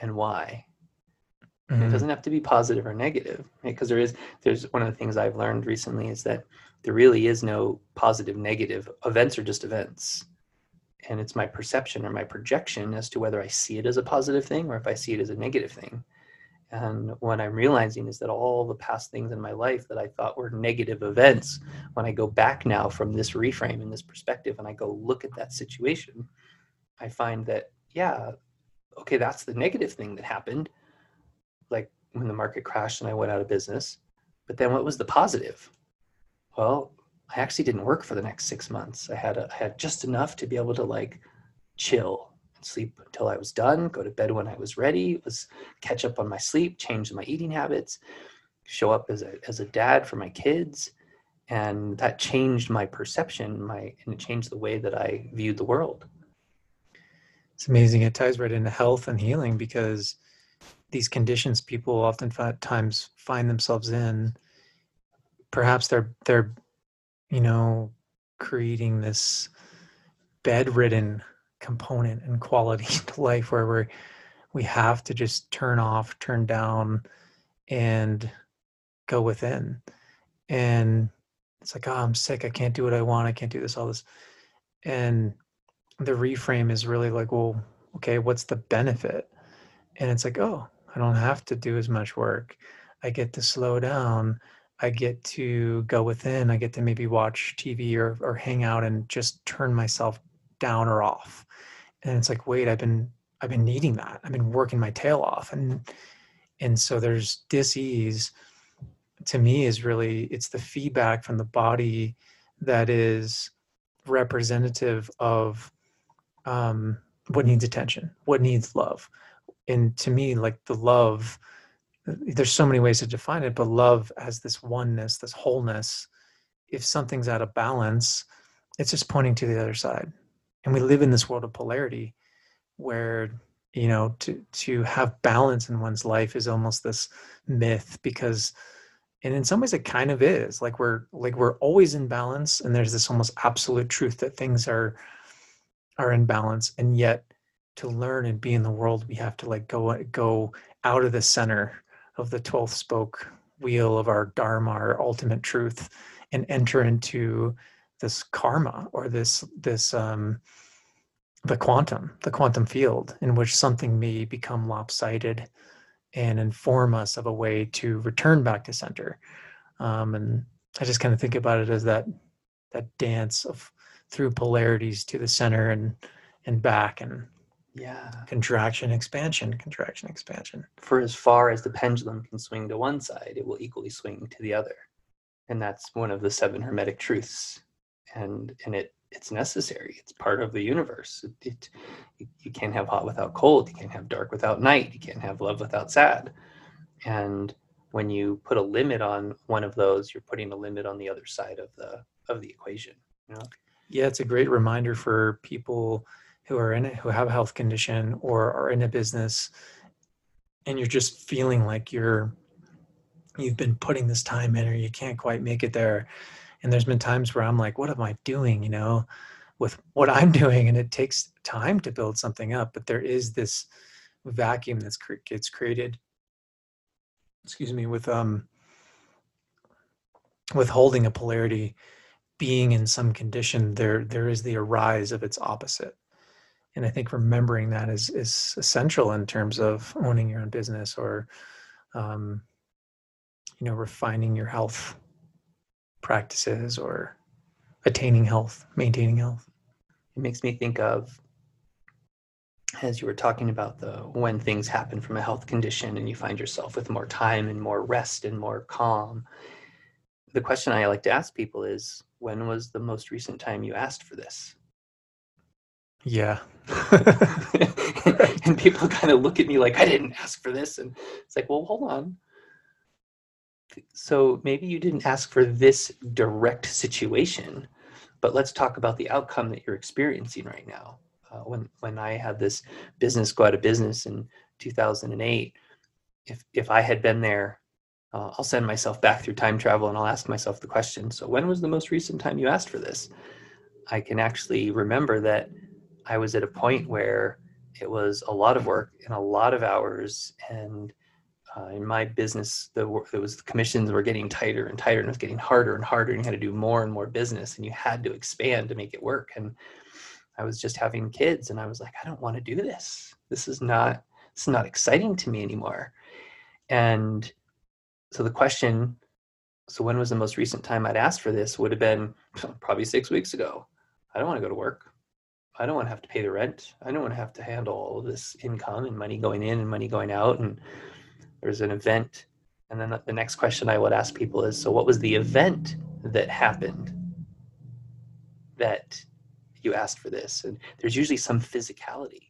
and why? Mm-hmm. And it doesn't have to be positive or negative, right? Because there is, there's one of the things I've learned recently is that there really is no positive, negative. Events are just events. And it's my perception or my projection as to whether I see it as a positive thing or if I see it as a negative thing. And what I'm realizing is that all the past things in my life that I thought were negative events, when I go back now from this reframe and this perspective and I go look at that situation, I find that, yeah, okay, that's the negative thing that happened, like when the market crashed and I went out of business. But then what was the positive? Well, I actually didn't work for the next six months. I had a, I had just enough to be able to like chill and sleep until I was done, go to bed when I was ready, was catch up on my sleep, change my eating habits, show up as a as a dad for my kids. And that changed my perception, my and it changed the way that I viewed the world. It's amazing. It ties right into health and healing, because these conditions people oftentimes find themselves in, perhaps they're they're you know, creating this bedridden component and quality to life where we're, we have to just turn off, turn down, and go within. And it's like, oh, I'm sick. I can't do what I want. I can't do this, all this. And the reframe is really like, well, okay, what's the benefit? And it's like, oh, I don't have to do as much work. I get to slow down. I get to go within, I get to maybe watch T V or, or hang out and just turn myself down or off. And it's like, wait, I've been, I've been needing that. I've been working my tail off. And, and so there's dis-ease to me is really, it's the feedback from the body that is representative of um, what needs attention, what needs love. And to me, like the love, there's so many ways to define it, but love as this oneness, this wholeness, if something's out of balance, it's just pointing to the other side. And we live in this world of polarity where, you know, to, to have balance in one's life is almost this myth because, and in some ways it kind of is like, we're like, we're always in balance. And there's this almost absolute truth that things are, are in balance. And yet to learn and be in the world, we have to like go, go out of the center of the twelfth spoke wheel of our Dharma, our ultimate truth, and enter into this karma or this, this, um, the quantum, the quantum field in which something may become lopsided and inform us of a way to return back to center. Um, and I just kind of think about it as that, that dance of through polarities to the center and, and back, and yeah, contraction, expansion, contraction, expansion. For as far as the pendulum can swing to one side, it will equally swing to the other. And that's one of the seven hermetic truths. And, and it, it's necessary. It's part of the universe. It, it, you can't have hot without cold. You can't have dark without night. You can't have love without sad. And when you put a limit on one of those, you're putting a limit on the other side of the, of the equation. You know? Yeah. It's a great reminder for people who are in it, who have a health condition or are in a business, and you're just feeling like you're, you've been putting this time in, or you can't quite make it there. And there's been times where I'm like, what am I doing, you know, with what I'm doing? And it takes time to build something up, but there is this vacuum that's cre- gets created, excuse me, with um, with holding a polarity, being in some condition, there there is the arise of its opposite. And I think remembering that is is essential in terms of owning your own business or, um, you know, refining your health practices or attaining health, maintaining health. It makes me think of, as you were talking about the, when things happen from a health condition and you find yourself with more time and more rest and more calm, the question I like to ask people is, when was the most recent time you asked for this? Yeah. And people kind of look at me like, I didn't ask for this. And it's like, well, hold on. So maybe you didn't ask for this direct situation, but let's talk about the outcome that you're experiencing right now. Uh, when when I had this business go out of business in two thousand eight, if if I had been there, uh, I'll send myself back through time travel and I'll ask myself the question. So when was the most recent time you asked for this? I can actually remember that I was at a point where it was a lot of work and a lot of hours, and Uh, in my business, the it was the commissions were getting tighter and tighter, and it was getting harder and harder, and you had to do more and more business, and you had to expand to make it work. And I was just having kids, and I was like, I don't want to do this. This is not this is not exciting to me anymore. And so the question, so when was the most recent time I'd asked for this, would have been probably six weeks ago. I don't want to go to work. I don't want to have to pay the rent. I don't want to have to handle all of this income and money going in and money going out. And there's an event. And then the next question I would ask people is, so what was the event that happened that you asked for this? And there's usually some physicality,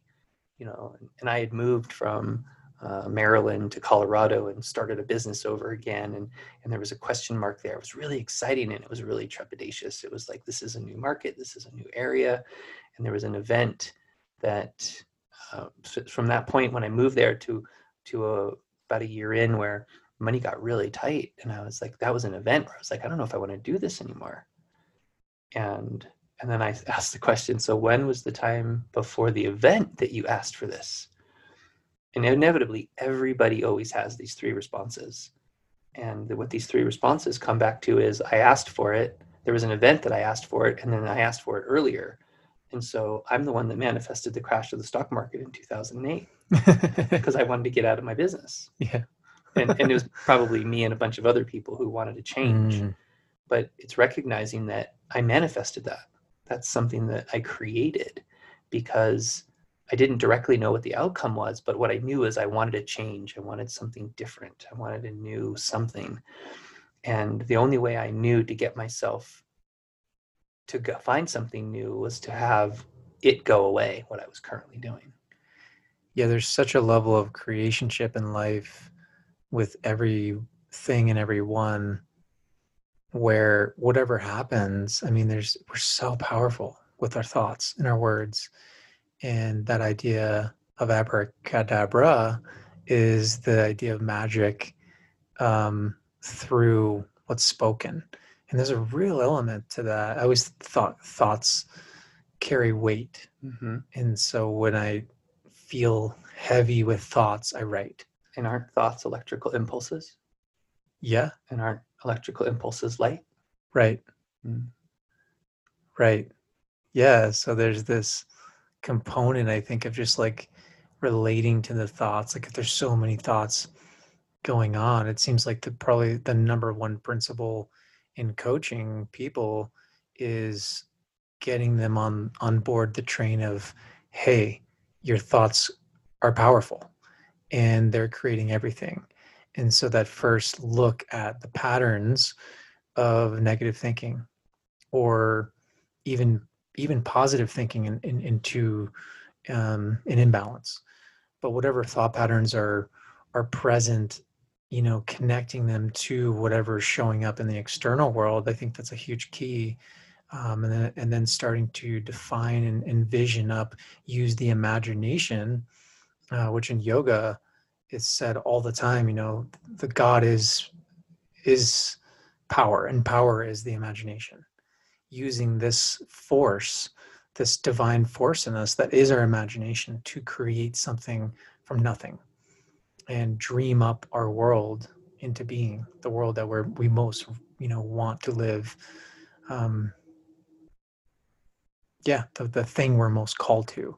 you know, and I had moved from uh, Maryland to Colorado and started a business over again. And, and there was a question mark there. It was really exciting. And it was really trepidatious. It was like, this is a new market. This is a new area. And there was an event that uh, from that point when I moved there to, to a, about a year in where money got really tight. And I was like, that was an event where I was like, I don't know if I want to do this anymore. And, and then I asked the question, so when was the time before the event that you asked for this? And inevitably, everybody always has these three responses. And what these three responses come back to is, I asked for it. There was an event that I asked for it. And then I asked for it earlier. And so I'm the one that manifested the crash of the stock market in two thousand eight. Because I wanted to get out of my business. Yeah. and, and it was probably me and a bunch of other people who wanted to change. Mm. But it's recognizing that I manifested that. That's something that I created because I didn't directly know what the outcome was, but what I knew is I wanted a change. I wanted something different. I wanted a new something. And the only way I knew to get myself to go find something new was to have it go away, what I was currently doing. Yeah, there's such a level of creationship in life with everything and everyone, where whatever happens, I mean, there's we're so powerful with our thoughts and our words. And that idea of abracadabra is the idea of magic um, through what's spoken. And there's a real element to that. I always thought thoughts carry weight. Mm-hmm. And so when I feel heavy with thoughts, I write. And aren't thoughts electrical impulses? Yeah. And aren't electrical impulses light? Right. Mm. Right. Yeah. So there's this component, I think, of just like relating to the thoughts. Like if there's so many thoughts going on, it seems like the probably the number one principle in coaching people is getting them on, on board the train of, hey, your thoughts are powerful and they're creating everything. And so that first look at the patterns of negative thinking, or even even positive thinking in, in, into um, an imbalance, but whatever thought patterns are are present, you know, connecting them to whatever's showing up in the external world. I think that's a huge key. Um, and, then, and then starting to define and, and vision up, use the imagination, uh, which in yoga is said all the time, you know, the God is, is power, and power is the imagination. Using this force, this divine force in us that is our imagination, to create something from nothing and dream up our world into being, the world that we're, we most, you know, want to live. Um, yeah, the, the thing we're most called to,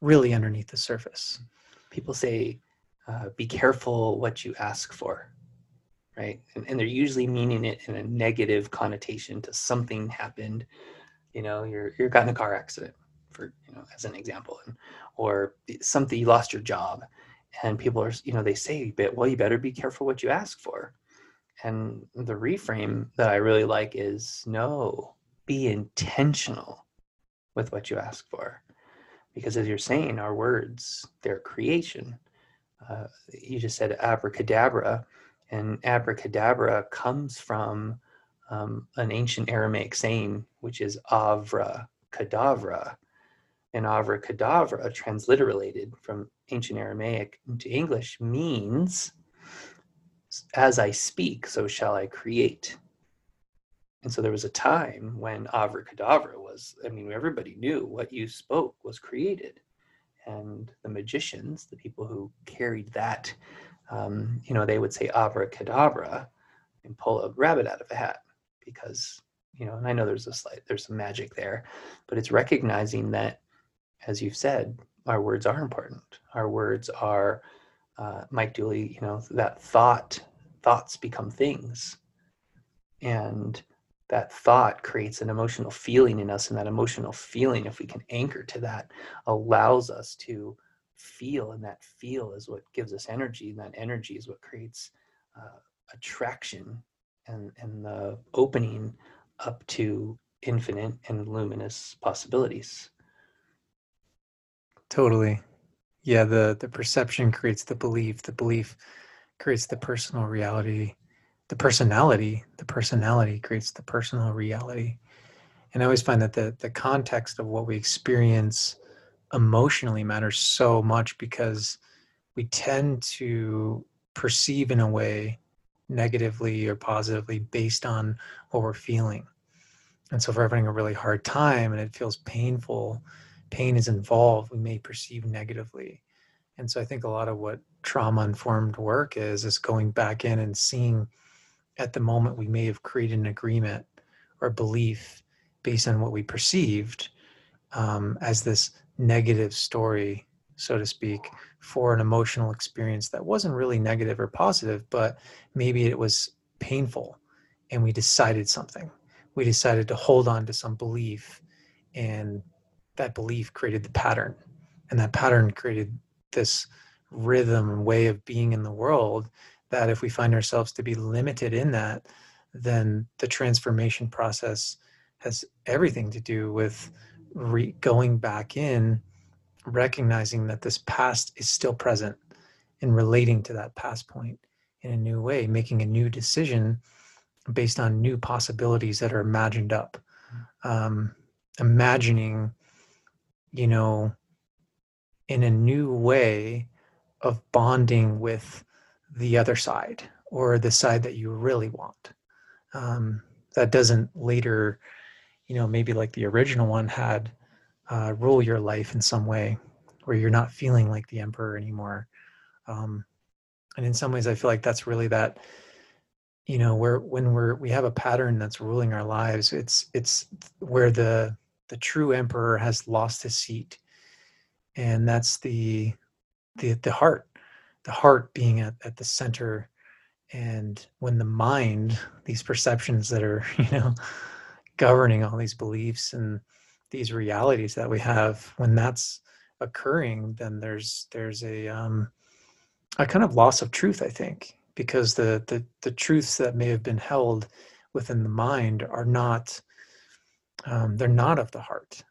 really underneath the surface. People say, uh, be careful what you ask for, right? And, and they're usually meaning it in a negative connotation to something happened, you know, you're, you got in a car accident, for, you know, as an example, and, or something, you lost your job. And people are, you know, they say, well, you better be careful what you ask for. And the reframe that I really like is, no, be intentional with what you ask for. Because as you're saying, our words, they're creation. Uh, you just said abracadabra, and abracadabra comes from um, an ancient Aramaic saying, which is avracadabra. And avracadabra, transliterated from ancient Aramaic into English, means, as I speak, so shall I create. And so there was a time when avracadabra was, I mean, everybody knew what you spoke was created. And the magicians, the people who carried that, um, you know, they would say abracadabra and pull a rabbit out of a hat, because, you know, and I know there's a slight, there's some magic there, but it's recognizing that, as you've said, our words are important. Our words are, uh, Mike Dooley, you know, that thought, thoughts become things. And that thought creates an emotional feeling in us. And that emotional feeling, if we can anchor to that, allows us to feel. And that feel is what gives us energy. And that energy is what creates uh, attraction and, and the opening up to infinite and luminous possibilities. Totally. Yeah, the, the perception creates the belief. The belief creates the personal reality. The personality, the personality creates the personal reality. And I always find that the, the context of what we experience emotionally matters so much, because we tend to perceive in a way negatively or positively based on what we're feeling. And so if we're having a really hard time and it feels painful, pain is involved, we may perceive negatively. And so I think a lot of what trauma-informed work is, is going back in and seeing at the moment we may have created an agreement or belief based on what we perceived um, as this negative story, so to speak, for an emotional experience that wasn't really negative or positive, but maybe it was painful and we decided something. We decided to hold on to some belief, and that belief created the pattern, and that pattern created this rhythm and way of being in the world, that if we find ourselves to be limited in that, then the transformation process has everything to do with re- going back in, recognizing that this past is still present and relating to that past point in a new way, making a new decision based on new possibilities that are imagined up. Um, imagining, you know, in a new way of bonding with the other side or the side that you really want. Um, that doesn't later, you know, maybe like the original one had uh, rule your life in some way where you're not feeling like the emperor anymore. Um, and in some ways, I feel like that's really that, you know, where when we're, we have a pattern that's ruling our lives, it's, it's where the, the true emperor has lost his seat. And that's the, the, the heart, the heart being at, at the center. And when the mind, these perceptions that are, you know, governing all these beliefs and these realities that we have, when that's occurring, then there's, there's a, um, a kind of loss of truth, I think, because the, the, the truths that may have been held within the mind are not, um, they're not of the heart.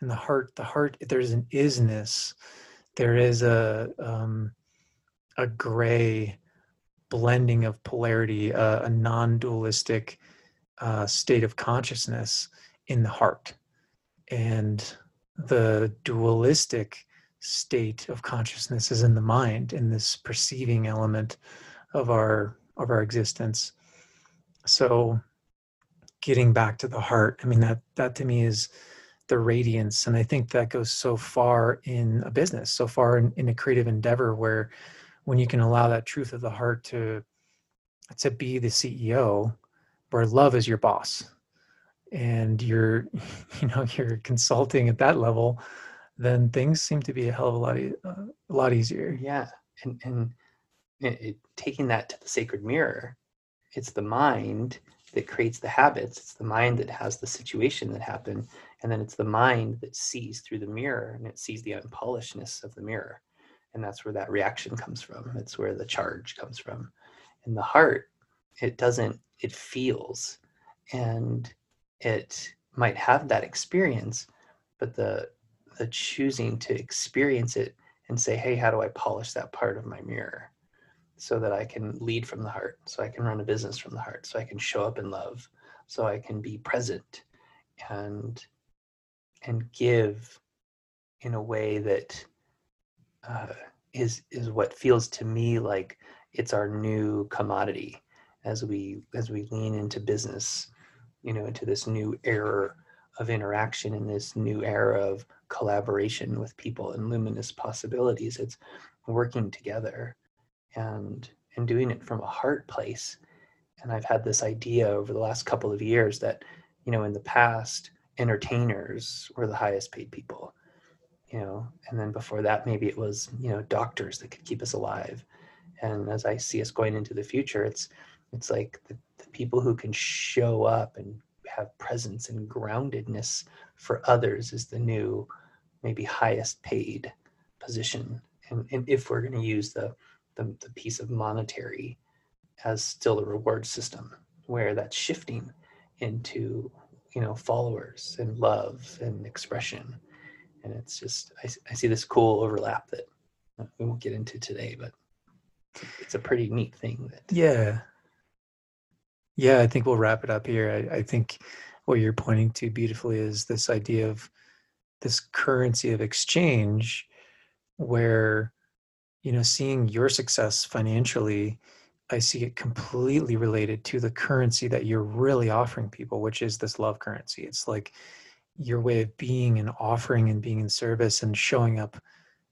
And the heart, the heart, there's an isness, there is a, um, a gray blending of polarity, uh, a non-dualistic uh, state of consciousness in the heart. And the dualistic state of consciousness is in the mind, in this perceiving element of our of our existence. So getting back to the heart, I mean, that that to me is the radiance. And I think that goes so far in a business, so far in, in a creative endeavor, where when you can allow that truth of the heart to to be the C E O, where love is your boss and you're, you know, you're consulting at that level, then things seem to be a hell of a lot, e- uh, a lot easier. Yeah. And, and it, it, taking that to the sacred mirror, it's the mind that creates the habits. It's the mind that has the situation that happened. And then it's the mind that sees through the mirror, and it sees the unpolishedness of the mirror. And that's where that reaction comes from. It's where the charge comes from. And the heart, it doesn't, it feels, and it might have that experience, but the the choosing to experience it and say, hey, how do I polish that part of my mirror so that I can lead from the heart, so I can run a business from the heart, so I can show up in love, so I can be present and and give in a way that Uh, is is what feels to me like it's our new commodity as we as we lean into business, you know, into this new era of interaction and this new era of collaboration with people and luminous possibilities. It's working together and and doing it from a heart place. And I've had this idea over the last couple of years that, you know, in the past, entertainers were the highest paid people. You know, and then before that, maybe it was, you know, doctors that could keep us alive. And as I see us going into the future, it's it's like the, the people who can show up and have presence and groundedness for others is the new, maybe highest paid position. And, and if we're going to use the, the the piece of monetary as still a reward system, where that's shifting into, you know, followers and love and expression. And it's just, I, I see this cool overlap that we won't get into today, but it's a pretty neat thing. That yeah. Yeah, I think we'll wrap it up here. I, I think what you're pointing to beautifully is this idea of this currency of exchange where, you know, seeing your success financially, I see it completely related to the currency that you're really offering people, which is this love currency. It's like your way of being and offering and being in service and showing up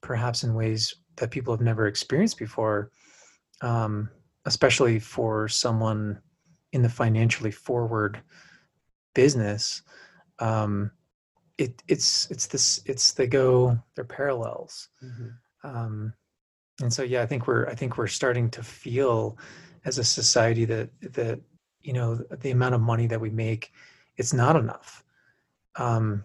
perhaps in ways that people have never experienced before, um, especially for someone in the financially forward business. Um, it, it's, it's this, it's, they go, they're parallels. Mm-hmm. Um, and so, yeah, I think we're, I think we're starting to feel as a society that, that, you know, the amount of money that we make, it's not enough. Um,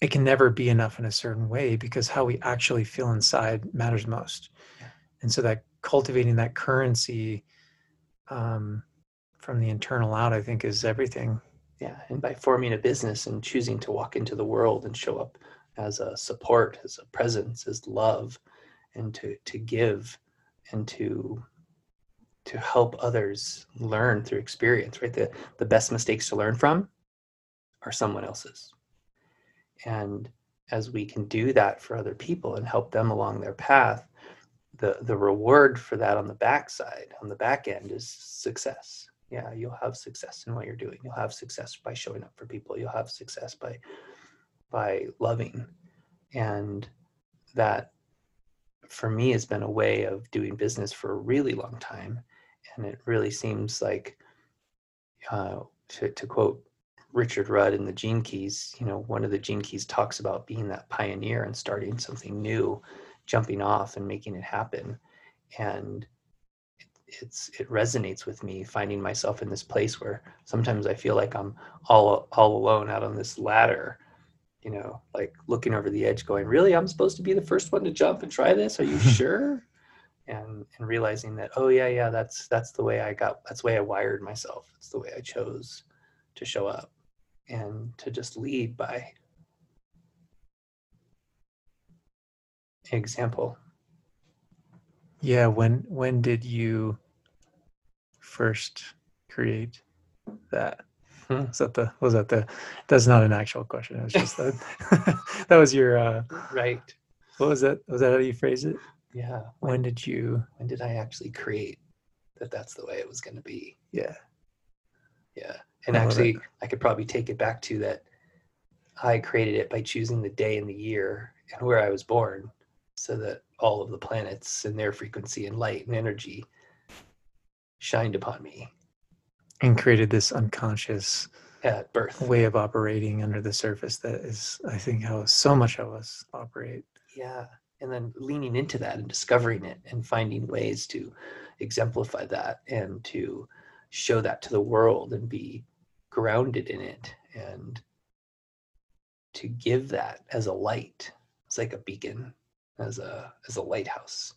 it can never be enough in a certain way, because how we actually feel inside matters most. Yeah. And so that cultivating that currency um, from the internal out, I think, is everything. Yeah, and by forming a business and choosing to walk into the world and show up as a support, as a presence, as love, and to to give and to to help others learn through experience, right? The, the best mistakes to learn from are someone else's. And as we can do that for other people and help them along their path, the, the reward for that on the backside, on the back end, is success. Yeah, you'll have success in what you're doing. You'll have success by showing up for people. You'll have success by by loving. And that, for me, has been a way of doing business for a really long time. And it really seems like, uh, to, to quote Richard Rudd in the Gene Keys, you know, one of the Gene Keys talks about being that pioneer and starting something new, jumping off and making it happen. And it's it resonates with me, finding myself in this place where sometimes I feel like I'm all all alone out on this ladder, you know, like looking over the edge going, really, I'm supposed to be the first one to jump and try this? Are you sure? And and realizing that, oh yeah, yeah, that's that's the way I got, that's the way I wired myself. It's the way I chose to show up and to just lead by example. Yeah, when when did you first create that? Hmm. Was that the was that the that's not an actual question. It was just that that was your uh, right. What was that? Was that how you phrase it? Yeah. When, when did you when did I actually create that that's the way it was gonna be? Yeah. Yeah. And I actually I could probably take it back to that I created it by choosing the day and the year and where I was born, so that all of the planets and their frequency and light and energy shined upon me. And created this unconscious at birth way of operating under the surface that is, I think, how so much of us operate. Yeah. And then leaning into that and discovering it and finding ways to exemplify that and to show that to the world and be grounded in it and to give that as a light. It's like a beacon. As a as a lighthouse,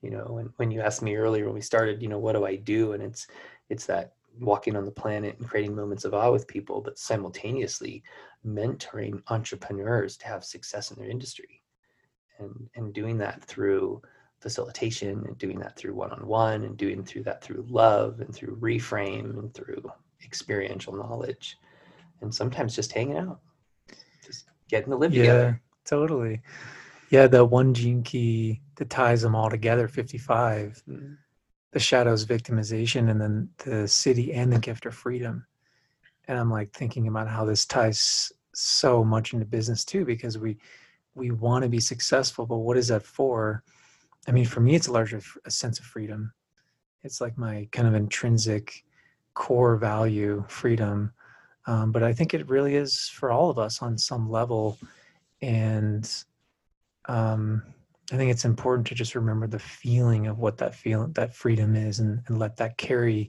you know. When when you asked me earlier when we started, you know, what do I do? And it's it's that walking on the planet and creating moments of awe with people, but simultaneously mentoring entrepreneurs to have success in their industry, and and doing that through facilitation, and doing that through one-on-one, and doing through that through love and through reframe and through experiential knowledge, and sometimes just hanging out, just getting to live yeah, together. Totally. Yeah, the one gene key that ties them all together, fifty-five, mm-hmm. The shadow's victimization, and then the city and the gift of freedom. And I'm like thinking about how this ties so much into business too, because we we want to be successful, but what is that for? I mean, for me, it's largely a sense of freedom. It's like my kind of intrinsic core value, freedom. Um, but I think it really is for all of us on some level. And Um, I think it's important to just remember the feeling of what that feeling, that freedom is, and, and let that carry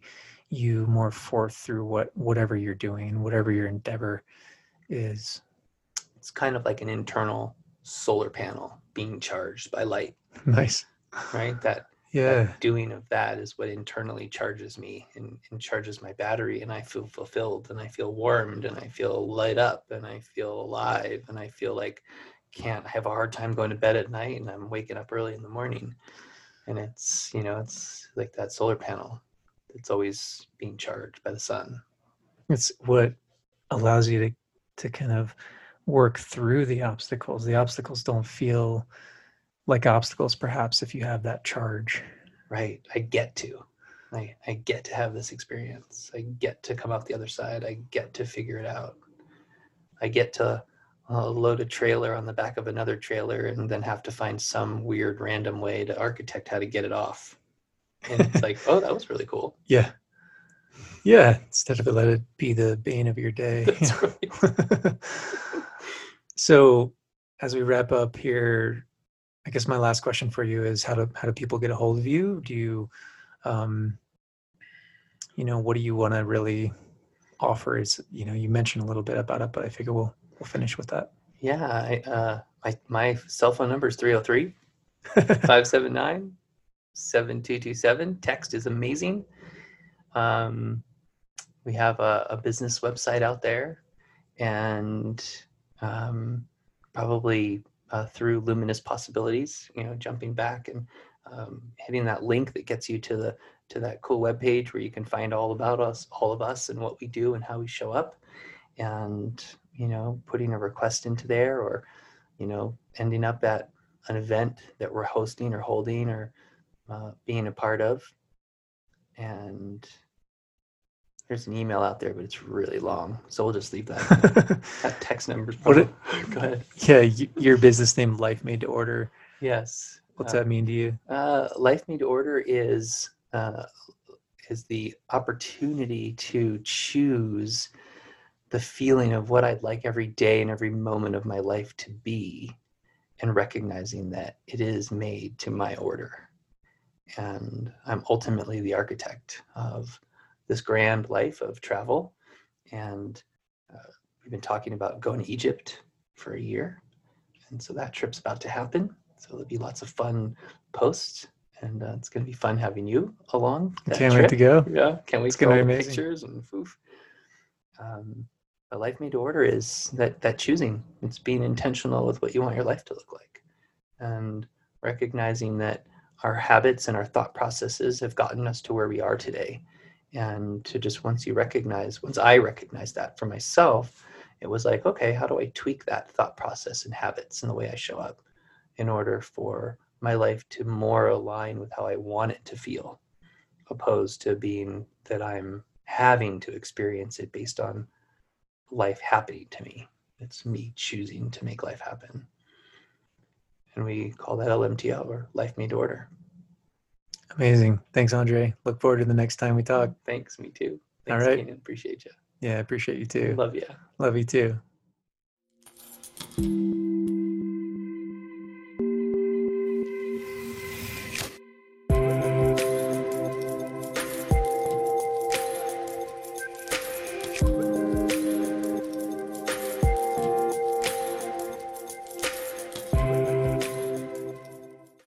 you more forth through what, whatever you're doing and whatever your endeavor is. It's kind of like an internal solar panel being charged by light. Nice. Right? That, yeah. That doing of that is what internally charges me and, and charges my battery, and I feel fulfilled and I feel warmed and I feel light up and I feel alive and I feel like can't I have a hard time going to bed at night, and I'm waking up early in the morning, and it's, you know, it's like that solar panel that's always being charged by the sun. It's what allows you to to kind of work through the obstacles. The obstacles don't feel like obstacles, perhaps, if you have that charge. Right. I get to, I, I get to have this experience. I get to come out the other side. I get to figure it out. I get to I'll load a trailer on the back of another trailer and then have to find some weird random way to architect how to get it off. And it's like, oh, that was really cool. Yeah. Yeah. Instead of let it be the bane of your day. That's right. So as we wrap up here, I guess my last question for you is how do, how do people get a hold of you? Do you, um, you know, what do you want to really offer? Is, you know, you mentioned a little bit about it, but I figure we'll, We'll finish with that. Yeah. I, uh, I, my cell phone number is three oh three, five seven nine, seven two two seven. Text is amazing. Um, We have a, a business website out there, and um, probably uh, through Luminous Possibilities, you know, jumping back and um, hitting that link that gets you to the to that cool webpage where you can find all about us, all of us, and what we do and how we show up, and you know, putting a request into there, or you know, ending up at an event that we're hosting or holding or uh, being a part of. And there's an email out there, but it's really long, so we'll just leave that. That text number's probably... It, go ahead. Yeah, you, your business name, Life Made to Order. Yes. What's uh, that mean to you? Uh, Life Made to Order is uh, is the opportunity to choose the feeling of what I'd like every day and every moment of my life to be, and recognizing that it is made to my order. And I'm ultimately the architect of this grand life of travel. And uh, we've been talking about going to Egypt for a year. And so that trip's about to happen. So there'll be lots of fun posts. And uh, it's going to be fun having you along. That Can't trip. wait to go. Yeah. Can't wait it's to go amazing. Pictures and poof. Um, but Life Made to Order is that, that choosing. It's being intentional with what you want your life to look like. And recognizing that our habits and our thought processes have gotten us to where we are today. And to just, once you recognize, once I recognized that for myself, it was like, okay, how do I tweak that thought process and habits and the way I show up in order for my life to more align with how I want it to feel, opposed to being that I'm having to experience it based on life happening to me. It's me choosing to make life happen. And we call that L M T O, or Life Made to Order. Amazing. Thanks, Andre. Look forward to the next time we talk. Thanks. Me too. Thanks, all right. Kenan. Appreciate you. Yeah, I appreciate you too. Love you. Love you too.